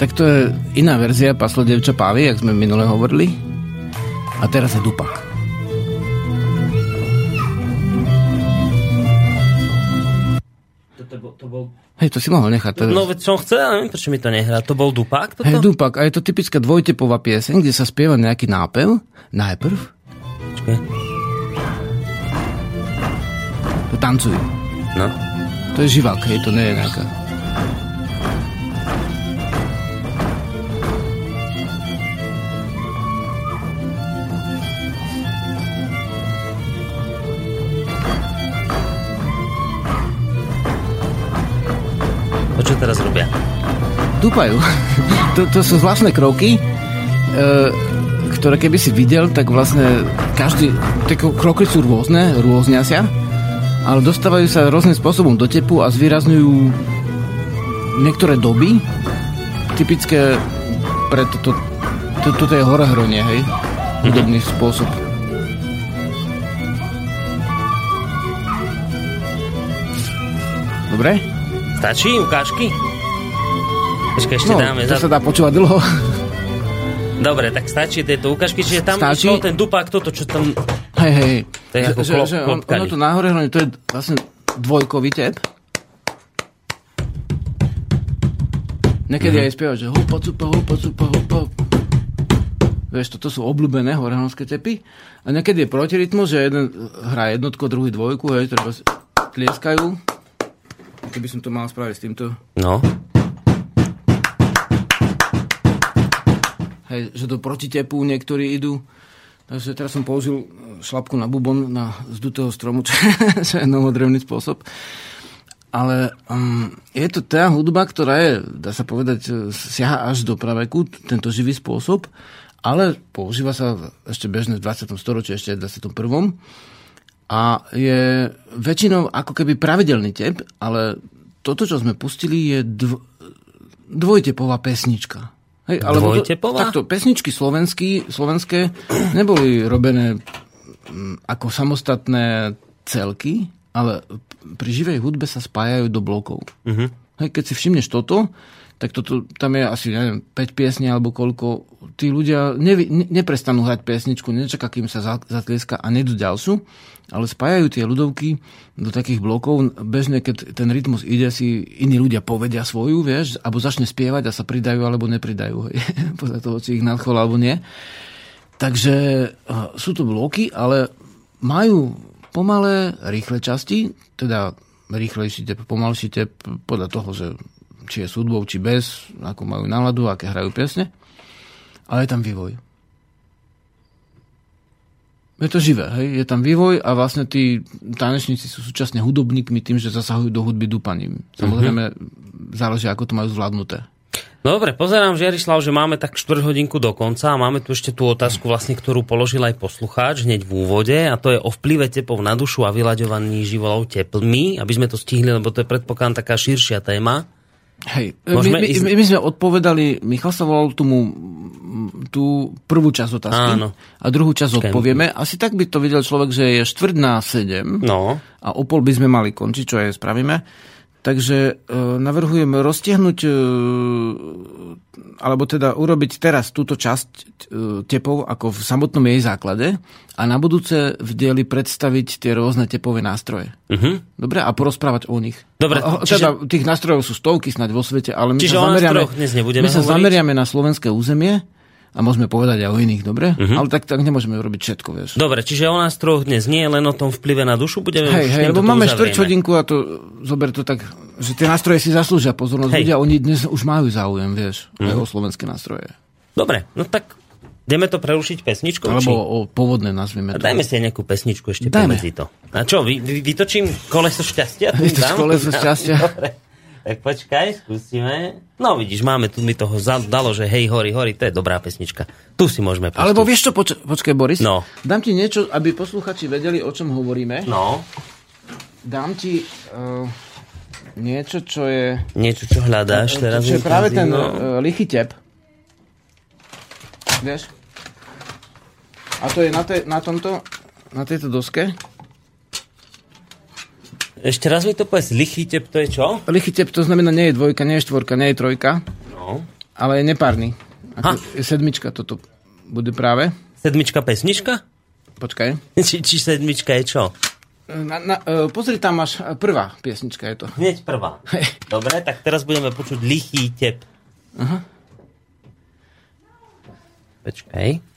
Tak to je iná verzia Paslo devča pávy, jak sme minule hovorili. A teraz je dupak. To, to bol, to bol... Hej, to si mohol nechať. Teraz. No, veď som chcel, ale neviem, prečo mi to nehrá. To bol dupak? Toto? Hej, dupak. A je to typická dvojtepová pieseň, kde sa spieva nejaký nápev. Najprv. Počkej. To tancujú. No. To je živák, hej, to nie je nejaká... Čo teraz robia? Dupajú. To, to sú zvláštne kroky, e, ktoré keby si videl, tak vlastne každý, tie kroky sú rôzne, rôznia sa, ale dostávajú sa rôznym spôsobom do tepu a zvýrazňujú niektoré doby, typické pre toto, to, toto je horehronie, hej? Podobný mm-hmm. spôsob. Dobre? Stačí ukážky? Ešte ešte no, dáme. To za... sa dá počúvať dlho. Dobre, tak stačí tieto ukážky, čiže tam išlo ten dupák, toto, čo tam... Hej, hej, to je že, ako klop, že on, ono to nahore, no, to je vlastne dvojkový tep. Niekedy mm-hmm. aj spievaš, že hupa, cupa, hupa, cupa, hupa. Vieš, toto sú obľúbené horehronské tepy. A niekedy je protirytmus, že jeden hrá jednotku, druhý dvojku, hej, treba tlieskajú. Keby som to mal spraviť s týmto. No. Hej, že do protitepu niektorí idú. Takže teraz som použil šlapku na bubon na zdutého stromu, čo je novodrevný spôsob. Ale um, je to tá hudba, ktorá je, dá sa povedať, siaha až do praveku, tento živý spôsob, ale používa sa ešte bežne v dvadsiatom storočí, ešte v dvadsiatom prvom A je väčšinou ako keby pravidelný tep, ale toto, čo sme pustili, je dv... dvojtepová pesnička. Hej, alebo dvojtepová? To, takto, pesničky slovenský, slovenské neboli robené ako samostatné celky, ale pri živej hudbe sa spájajú do blokov. Uh-huh. Hej, keď si všimneš toto, tak toto, tam je asi, neviem, päť piesní alebo koľko. Tí ľudia nevy, ne, neprestanú hrať piesničku, nečaká, kým sa zatlieska a nejdu ďalšiu. Ale spájajú tie ľudovky do takých blokov. Bežne, keď ten rytmus ide, si iní ľudia povedia svoju, vieš, alebo začne spievať a sa pridajú, alebo nepridajú. Podľa toho, či ich nadchol, alebo nie. Takže sú to bloky, ale majú pomalé, rýchle časti, teda rýchlejší tep, pomalší tep, podľa toho, že či je s hudbou, či bez, ako majú náladu, aké hrajú piesne. Ale je tam vývoj. Je to živé, hej? Je tam vývoj a vlastne tí tanečníci sú súčasne hudobníkmi tým, že zasahujú do hudby dupaním. Samozrejme, mm-hmm. záleží, ako to majú zvládnuté. Dobre, pozerám, Žiarislav, že máme tak štvrť hodinku do konca a máme tu ešte tú otázku, vlastne, ktorú položil aj poslucháč hneď v úvode, a to je o vplyve tepov na dušu a vyľaďovaní živolov teplmi, aby sme to stihli, lebo to je predpokladám taká širšia téma. Hej, my, ísť... my, my sme odpovedali, Michal sa volal tomu tú prvú časť otázky. Áno. A druhú časť odpovieme. Asi tak by to videl človek, že je štvrť na sedem, no. A o pol by sme mali končiť, čo aj spravíme. Takže e, navrhujem roztiahnuť e, alebo teda urobiť teraz túto časť e, tepov ako v samotnom jej základe a na budúce v dieli predstaviť tie rôzne tepové nástroje. Uh-huh. Dobre? A porozprávať o nich. Dobre, a, čiže... teda tých nástrojov sú stovky snáď vo svete, ale my čiže sa, zameriame, my sa zameriame na slovenské územie. A môžeme povedať aj o iných, dobre? Uh-huh. Ale tak, tak nemôžeme urobiť všetko, vieš. Dobre, čiže o nás troch dnes nie, len o tom vplyve na dušu budeme... Hej, hej, lebo máme štvrť hodinku a to, zober to tak, že tie nástroje si zaslúžia pozornosť ľudia, oni dnes už majú záujem, vieš, uh-huh. aj o slovenské nástroje. Dobre, no tak ideme to prerušiť pesničkou? Alebo či... o povodne nazvime to. Dajme si aj nejakú pesničku ešte pomedzi to. A čo, vy, vy, vytočím koleso šťastia? Vytoč koleso šťastia. Tak počkaj, skúsime. No vidíš, máme tu, mi toho dalo, že hej, hori, hori, to je dobrá pesnička. Tu si môžeme pustiť. Alebo vieš čo, poč- počkaj, Boris. No. Dám ti niečo, aby posluchači vedeli, o čom hovoríme. No. Dám ti uh, niečo, čo je... Niečo, čo hľadáš. Teraz čo je práve ten no. uh, lichý tep. Vieš? A to je na, te- na tomto, na tejto doske... Ešte raz mi to povedz, lichý tep, to je čo? Lichý tep, to znamená, nie je dvojka, nie je štvorka, nie je trojka, no. Ale je nepárny. Ako je sedmička toto bude práve. Sedmička pesnička? Počkaj. Či, či sedmička je čo? Na, na, pozri, tam máš prvá piesnička je to. Hneď prvá. Dobre, tak teraz budeme počuť lichý tep. Aha. Počkaj.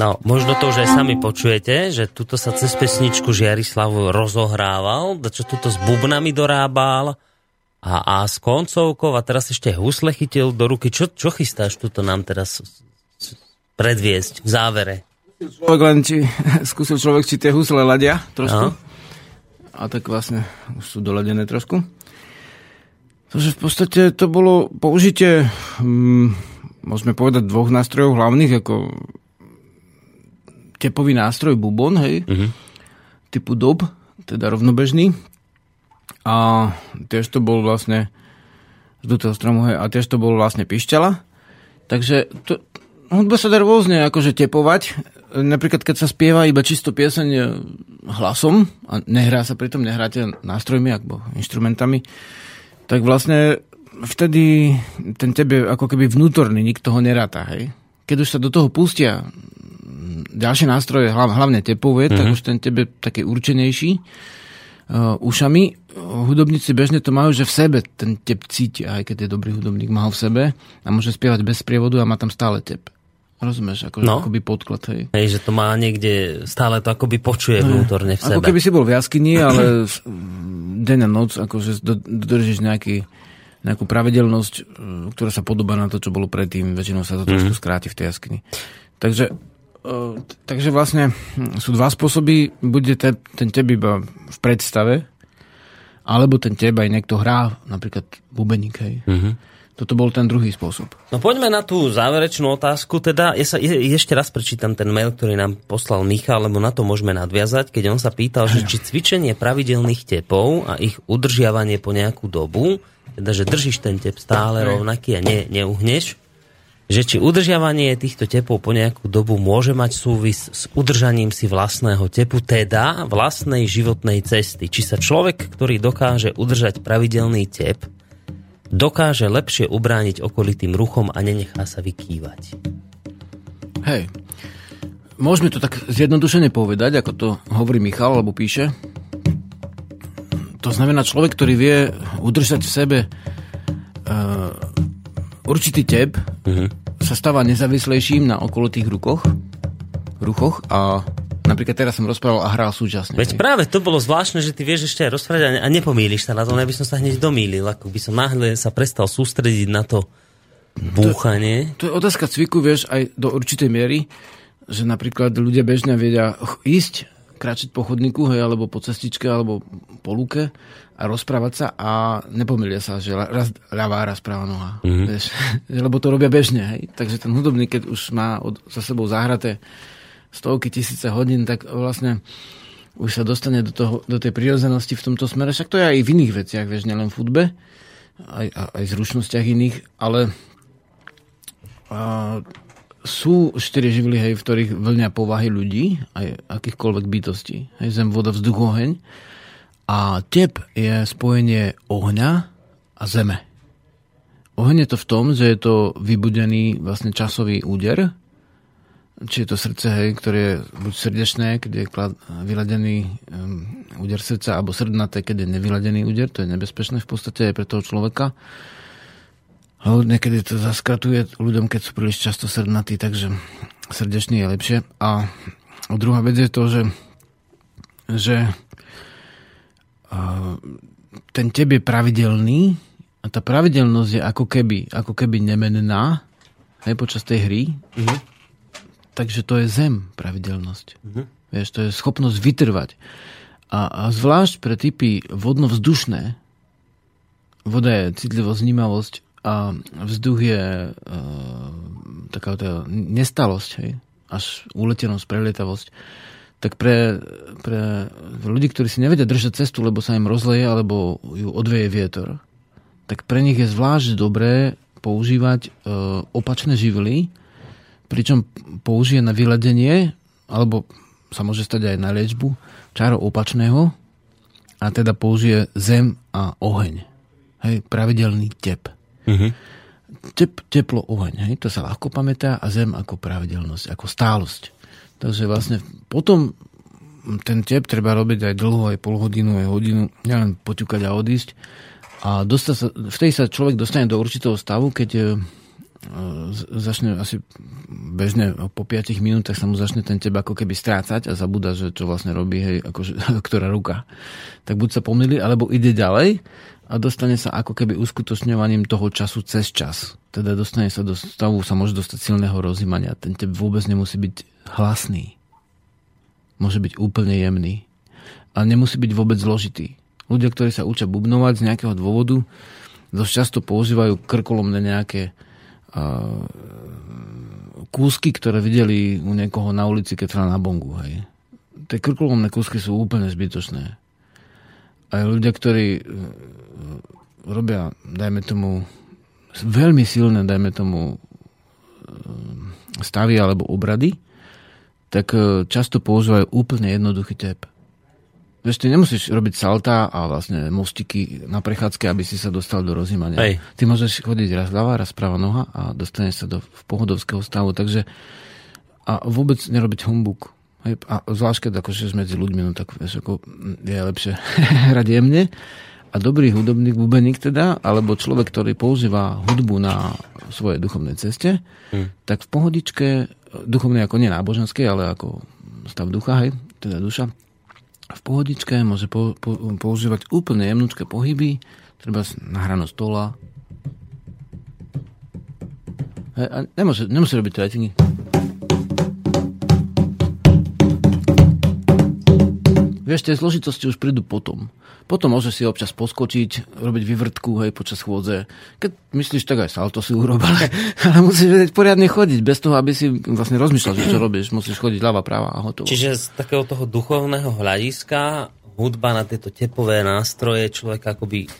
No, možno to už aj sami počujete, že tuto sa cez pesničku Žiarislav rozohrával, čo tuto s bubnami dorábal a, a s koncovkou a teraz ešte husle chytil do ruky. Čo, čo chystáš tuto nám teraz predviesť v závere? Človek len, či, skúsil človek, či tie husle ladia trošku. No. A tak vlastne už sú doladené trošku. Takže v podstate to bolo použitie, hm, môžeme povedať, dvoch nástrojov hlavných, ako tepový nástroj bubon, hej, uh-huh. typu dob, teda rovnobežný. A tiež to bol vlastne z dutého stromu, hej, a tiež to bol vlastne pišťala. Takže to, hudba sa dá rôzne akože tepovať. Napríklad, keď sa spieva iba čisto pieseň hlasom a nehrá sa pritom, nehráte nástrojmi alebo inštrumentami, tak vlastne vtedy ten tebe ako keby vnútorný, nikto ho neráta, hej. Keď už sa do toho pustia ďalšie nástroje, hlavne tepové, mm-hmm. tak už ten tebe taký určenejší uh, ušami. Hudobníci bežne to majú, že v sebe ten tep cítia, aj keď je dobrý hudobník, má ho v sebe a môže spievať bez prievodu a má tam stále tep. Rozumieš, akože no. akoby podklad, hej. Hej, že to má niekde, stále to akoby počuje vnútorne v sebe. Ako keby si bol v jaskyni, ale deň a noc, akože dodržíš nejaký, nejakú pravidelnosť, ktorá sa podobá na to, čo bolo predtým. Väčšinou sa to mm. trošku skráti v tej jaskyni. Takže, takže vlastne sú dva spôsoby. Bude te, ten teb iba v predstave, alebo ten teb aj niekto hrá, napríklad bubeník, hej. Mhm. Toto bol ten druhý spôsob. No poďme na tú záverečnú otázku. Teda ja sa je, ešte raz prečítam ten mail, ktorý nám poslal Michal, lebo na to môžeme nadviazať, keď on sa pýtal, že či cvičenie pravidelných tepov a ich udržiavanie po nejakú dobu, teda že držíš ten tep stále rovnaký a ne, neuhneš, že či udržiavanie týchto tepov po nejakú dobu môže mať súvis s udržaním si vlastného tepu, teda vlastnej životnej cesty. Či sa človek, ktorý dokáže udržať pravidelný tep, dokáže lepšie ubrániť okolitým ruchom a nenechá sa vykývať. Hej, môžeme to tak zjednodušene povedať, ako to hovorí Michal, alebo píše. To znamená človek, ktorý vie udržať v sebe uh, určitý tep, uh-huh. sa stáva nezávislejším na okolitých rukoch, ruchoch a napríklad teraz som rozprával a hral súčasne. Veď práve to bolo zvláštne, že ty vieš ešte aj rozprávať a, ne- a nepomýliš sa na to, aby som sa hneď domýlil, ako by som náhle sa prestal sústrediť na to búchanie. To, to je otázka cviku, vieš, aj do určitej miery, že napríklad ľudia bežne vedia ísť, kráčiť po chodníku, hej, alebo po cestičke, alebo po lúke a rozprávať sa a nepomýlia sa, že raz ľavá, raz práva noha. Mm-hmm. Vieš, lebo to robia bežne, hej. Takže ten hudobník, keď už má od, za sebou zahraté stovky, tisíce hodín, tak vlastne už sa dostane do, toho, do tej prirodzenosti v tomto smere. Však to je aj v iných veciach, vieš, nielen v hudbe, aj, aj v zručnostiach iných, ale a, sú štyri živly, hej, v ktorých vlnia povahy ľudí, aj akýchkoľvek bytostí. Hej, zem, voda, vzduch, oheň. A tep je spojenie ohňa a zeme. Oheň je to v tom, že je to vybudený vlastne časový úder, či je to srdce, hej, ktoré je buď srdečné, keď je klad, vyladený um, úder srdca, alebo srdnaté, keď je nevyladený úder, to je nebezpečné v podstate aj pre toho človeka. Ale niekedy to zaskratuje ľuďom, keď sú príliš často srdnatí, takže srdečný je lepšie. A druhá vec je to, že, že uh, ten teb je pravidelný a tá pravidelnosť je ako keby, ako keby nemenná, hej, počas tej hry. Mhm. Takže to je zem, pravidelnosť. Uh-huh. Vieš, to je schopnosť vytrvať. A, a zvlášť pre typy vodno-vzdušné, voda je citlivosť, vnímavosť a vzduch je e, taká teda nestalosť, hej? Až uletenosť, prelietavosť. Tak pre, pre ľudí, ktorí si nevedia držať cestu, lebo sa im rozleje, alebo ju odveje vietor, tak pre nich je zvlášť dobré používať e, opačné živly, pričom použije na vyladenie, alebo sa môže stať aj na liečbu, čaro opačného, a teda použije zem a oheň. Hej, pravidelný tep. Uh-huh. Tep, teplo, oheň, hej, to sa ľahko pamätá, a zem ako pravidelnosť, ako stálosť. Takže vlastne potom ten tep treba robiť aj dlho, aj pol hodinu, aj hodinu, nielen poťukať a odísť. A dostať sa, v tej sa človek dostane do určitého stavu, keď začne asi bežne po piatich minútach sa mu začne ten teba ako keby strácať a zabúda, že čo vlastne robí, hej, akože, ktorá ruka. Tak buď sa pomýli, alebo ide ďalej a dostane sa ako keby uskutočňovaním toho času cez čas. Teda dostane sa do stavu, sa môže dostať silného rozjímania. Ten teb vôbec nemusí byť hlasný. Môže byť úplne jemný. A nemusí byť vôbec zložitý. Ľudia, ktorí sa učia bubnovať z nejakého dôvodu, dosť často používajú krkolomné nejaké kúsky, ktoré videli u niekoho na ulici, keď sa na bongu. Hej. Tie krkolomné kúsky sú úplne zbytočné. A ľudia, ktorí robia, dajme tomu, veľmi silné, dajme tomu, stavy alebo obrady, tak často používajú úplne jednoduchý tep. Vieš, ty nemusíš robiť salta a vlastne mostiky na prechádzke, aby si sa dostal do rozjímania. Hej. Ty môžeš chodiť raz ľava, raz pravá noha a dostaneš sa do pohodovského stavu. Takže a vôbec nerobiť humbuk. Hej. A zvlášť, keď akože medzi ľuďmi, no tak vieš, ako je lepšie hrať jemne. A dobrý hudobník, bubeník teda, alebo človek, ktorý používa hudbu na svojej duchovnej ceste, hmm. tak v pohodičke, duchovnej ako nie náboženskej, ale ako stav ducha, hej, teda duša, v pohodičke môže po, po, používať úplne jemnúčké pohyby, treba na hranu stola. Hej, a nemôže, nemusí robiť tretiny. Vieš, tie zložitosti už prídu potom. Potom môžeš si občas poskočiť, robiť vyvrtku, hej, počas chôdze. Keď myslíš, tak aj salto si urobil, ale, ale musíš vedieť poriadne chodiť, bez toho, aby si vlastne rozmýšľal, že čo robíš. Musíš chodiť ľava, práva a hotovo. Čiže z takého toho duchovného hľadiska hudba na tieto tepové nástroje človeka akoby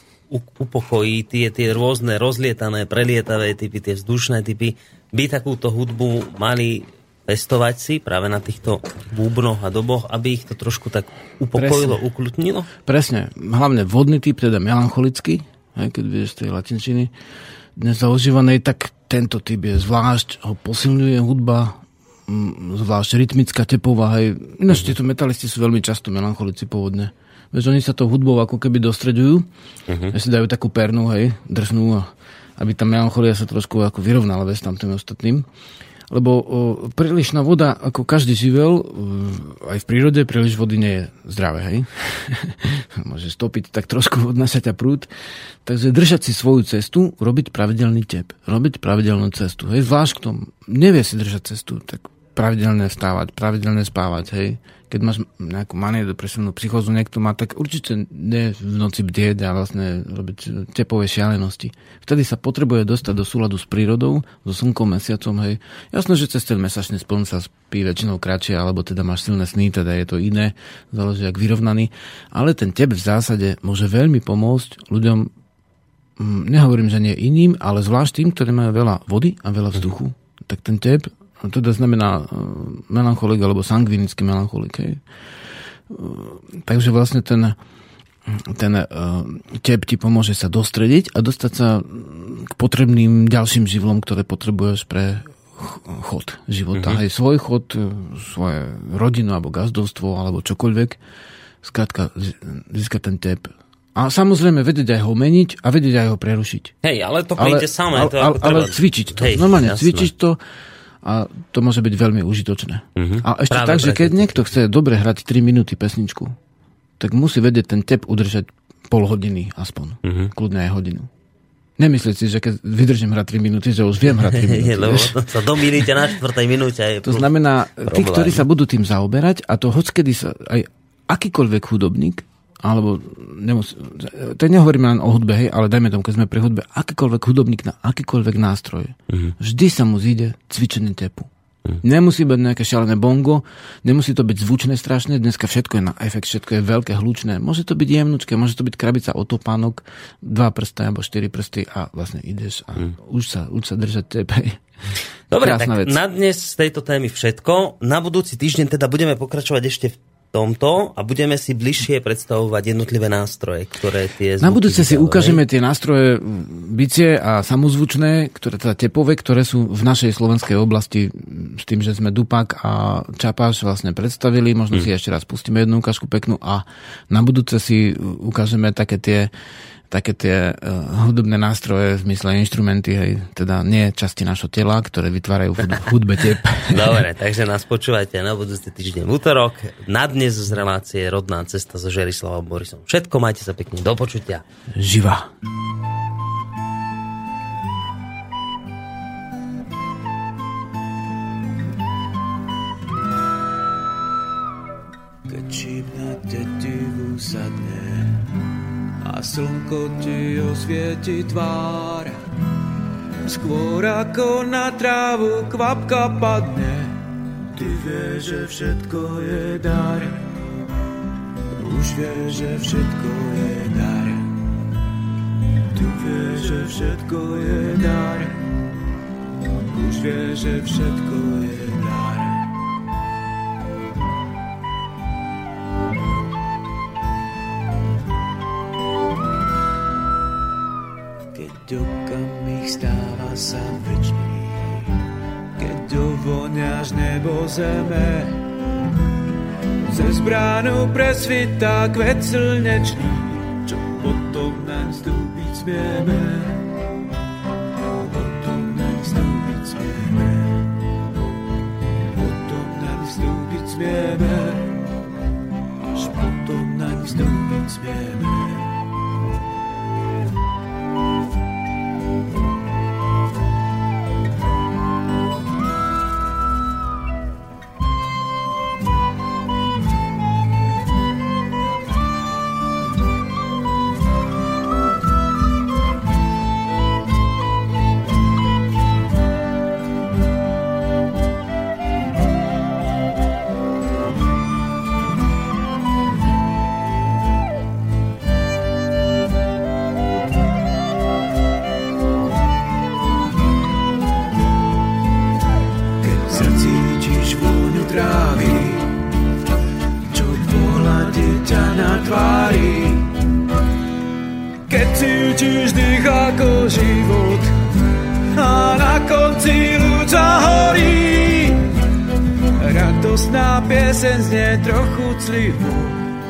upokojí, tie, tie rôzne rozlietané, prelietavé typy, tie vzdušné typy, by takúto hudbu mali testovať si práve na týchto búbnoch a doboch, aby ich to trošku tak upokojilo, Presne. uklutnilo? Presne. Hlavne vodný typ, teda melancholický, keď vieš tej latinčiny dnes zaužívanej, tak tento typ je zvlášť, ho posilňuje hudba, zvlášť rytmická tepová. Ináč tieto metalisti sú veľmi často melancholici pôvodne. Veď oni sa to hudbou ako keby dostreďujú, uh-huh. si dajú takú pernu, hej, drsnú, a aby tá melancholia sa trošku ako vyrovnala s tamtým ostatným. Lebo o, prílišná voda, ako každý živel, o, aj v prírode, príliš vody nie je zdravé, hej? Môžeš topiť tak trošku, odnášať a prúd. Takže držať si svoju cestu, robiť pravidelný tep, robiť pravidelnú cestu, hej? Zvlášť k tomu, nevie si držať cestu, tak pravidelne vstávať, pravidelne spávať, hej? Keď máš nejakú maniedopresívnu psychózu, niekto má, tak určite nie v noci bdieť a vlastne robiť tepové šialenosti. Vtedy sa potrebuje dostať do súladu s prírodou, so slnkom, mesiacom, hej. Jasné, že cez ten mesačný spln sa spí väčšinou kratšie, alebo teda máš silné sny, teda je to iné, záleží jak vyrovnaný. Ale ten tep v zásade môže veľmi pomôcť ľuďom, nehovorím, že nie iným, ale zvlášť tým, ktorí majú veľa vody a veľa vzduchu. Tak ten tep teda znamená melancholik alebo sangvinický melancholik. Hej. Takže vlastne ten, ten tep ti pomôže sa dostrediť a dostať sa k potrebným ďalším živlom, ktoré potrebuješ pre chod života. Mm-hmm. Hej, svoj chod, svoje rodinu alebo gazdovstvo alebo čokoľvek. Skrátka získať ten tep. A samozrejme vedieť aj ho meniť a vedieť aj ho prerušiť. Hej, ale to príde samé. Ale, ale, ale cvičiť to. Hej, normálne jasné. Cvičiť to. A to môže byť veľmi užitočné. Mm-hmm. A ešte práve tak, že keď niekto chce dobre hrať tri minúty pesničku, tak musí vedieť ten tep udržať pol hodiny aspoň. Mm-hmm. Kľudne aj hodinu. Nemyslieť si, že keď vydržím hrať tri minúty, že už viem hrať tri minúty. Lebo sa domýlite na štvrtej minúte. To znamená, tí, ktorí sa budú tým zaoberať, a to hockedy sa aj akýkoľvek hudobník, alebo nemus- to nehovoríme len o hudbe, hej, ale dajme tomu, keď sme pri hudbe, akýkoľvek hudobník na akýkoľvek nástroj, uh-huh. vždy sa mu zíde cvičenie tepu. Uh-huh. Nemusí byť nejaké šialené bongo, nemusí to byť zvučné strašne, dneska všetko je na efekt, všetko je veľké, hlučné, môže to byť jemnučké, môže to byť krabica od topánok, dva prsty alebo štyri prsty a vlastne ideš a uh-huh. už, sa, už sa držať tep. Dobre, krásna tak vec. Na dnes z tejto témy všetko, na budúci týždeň teda budeme pokračovať ešte v tomto a budeme si bližšie predstavovať jednotlivé nástroje, ktoré tie zvuky. Na budúce si ukážeme tie nástroje bicie a samozvučné, ktoré teda tepové, ktoré sú v našej slovenskej oblasti s tým, že sme Dupak a Čapáš vlastne predstavili. Možno hmm. si ešte raz pustíme jednu ukážku peknú a na budúce si ukážeme také tie také tie hudobné nástroje v mysle inštrumenty, hej, teda nie časti našho tela, ktoré vytvárajú v hudbe tep. Dobre, takže nás počúvajte na budúci týždeň v utorok. Na dnes z relácie Rodná cesta so Žiarislavom Borisom. Všetko, majte sa pekne, do počutia. Živá. Keď čím na tetivu sadne a slnko ti osvieti tvár, skôr ako na trávu kvapka padne, ty vieš, že všetko je dar. Už vieš, že všetko je dar. Ty vieš, že všetko je dar. Už vieš, že všetko je dar. Okamih stáva sa večný, keď dovoňaš nebo zeme, ze zbránu presvitá kvet slnečný, čo potom nám vstúpiť smieme, potom nám vstúpiť smieme, potom nám vstúpiť smieme, až potom nám vstúpiť smieme.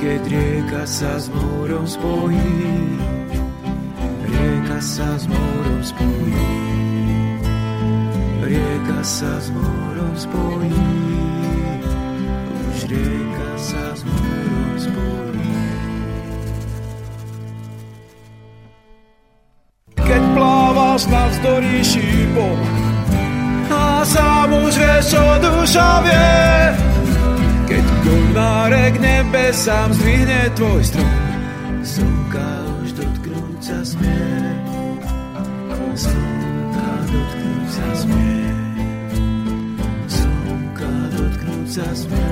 Keď rieka sa s morom spojí, rieka sa s morom spojí, rieka sa s morom spojí, už rieka sa s morom spojí. Keď plávaš navzdory šípom a sám už vieš, čo duša vie, keď konvárek nebe sám zdvihne tvoj strom, slnka už dotknúť sa smie, slnka dotknúť sa smie, slnka dotknúť sa smie.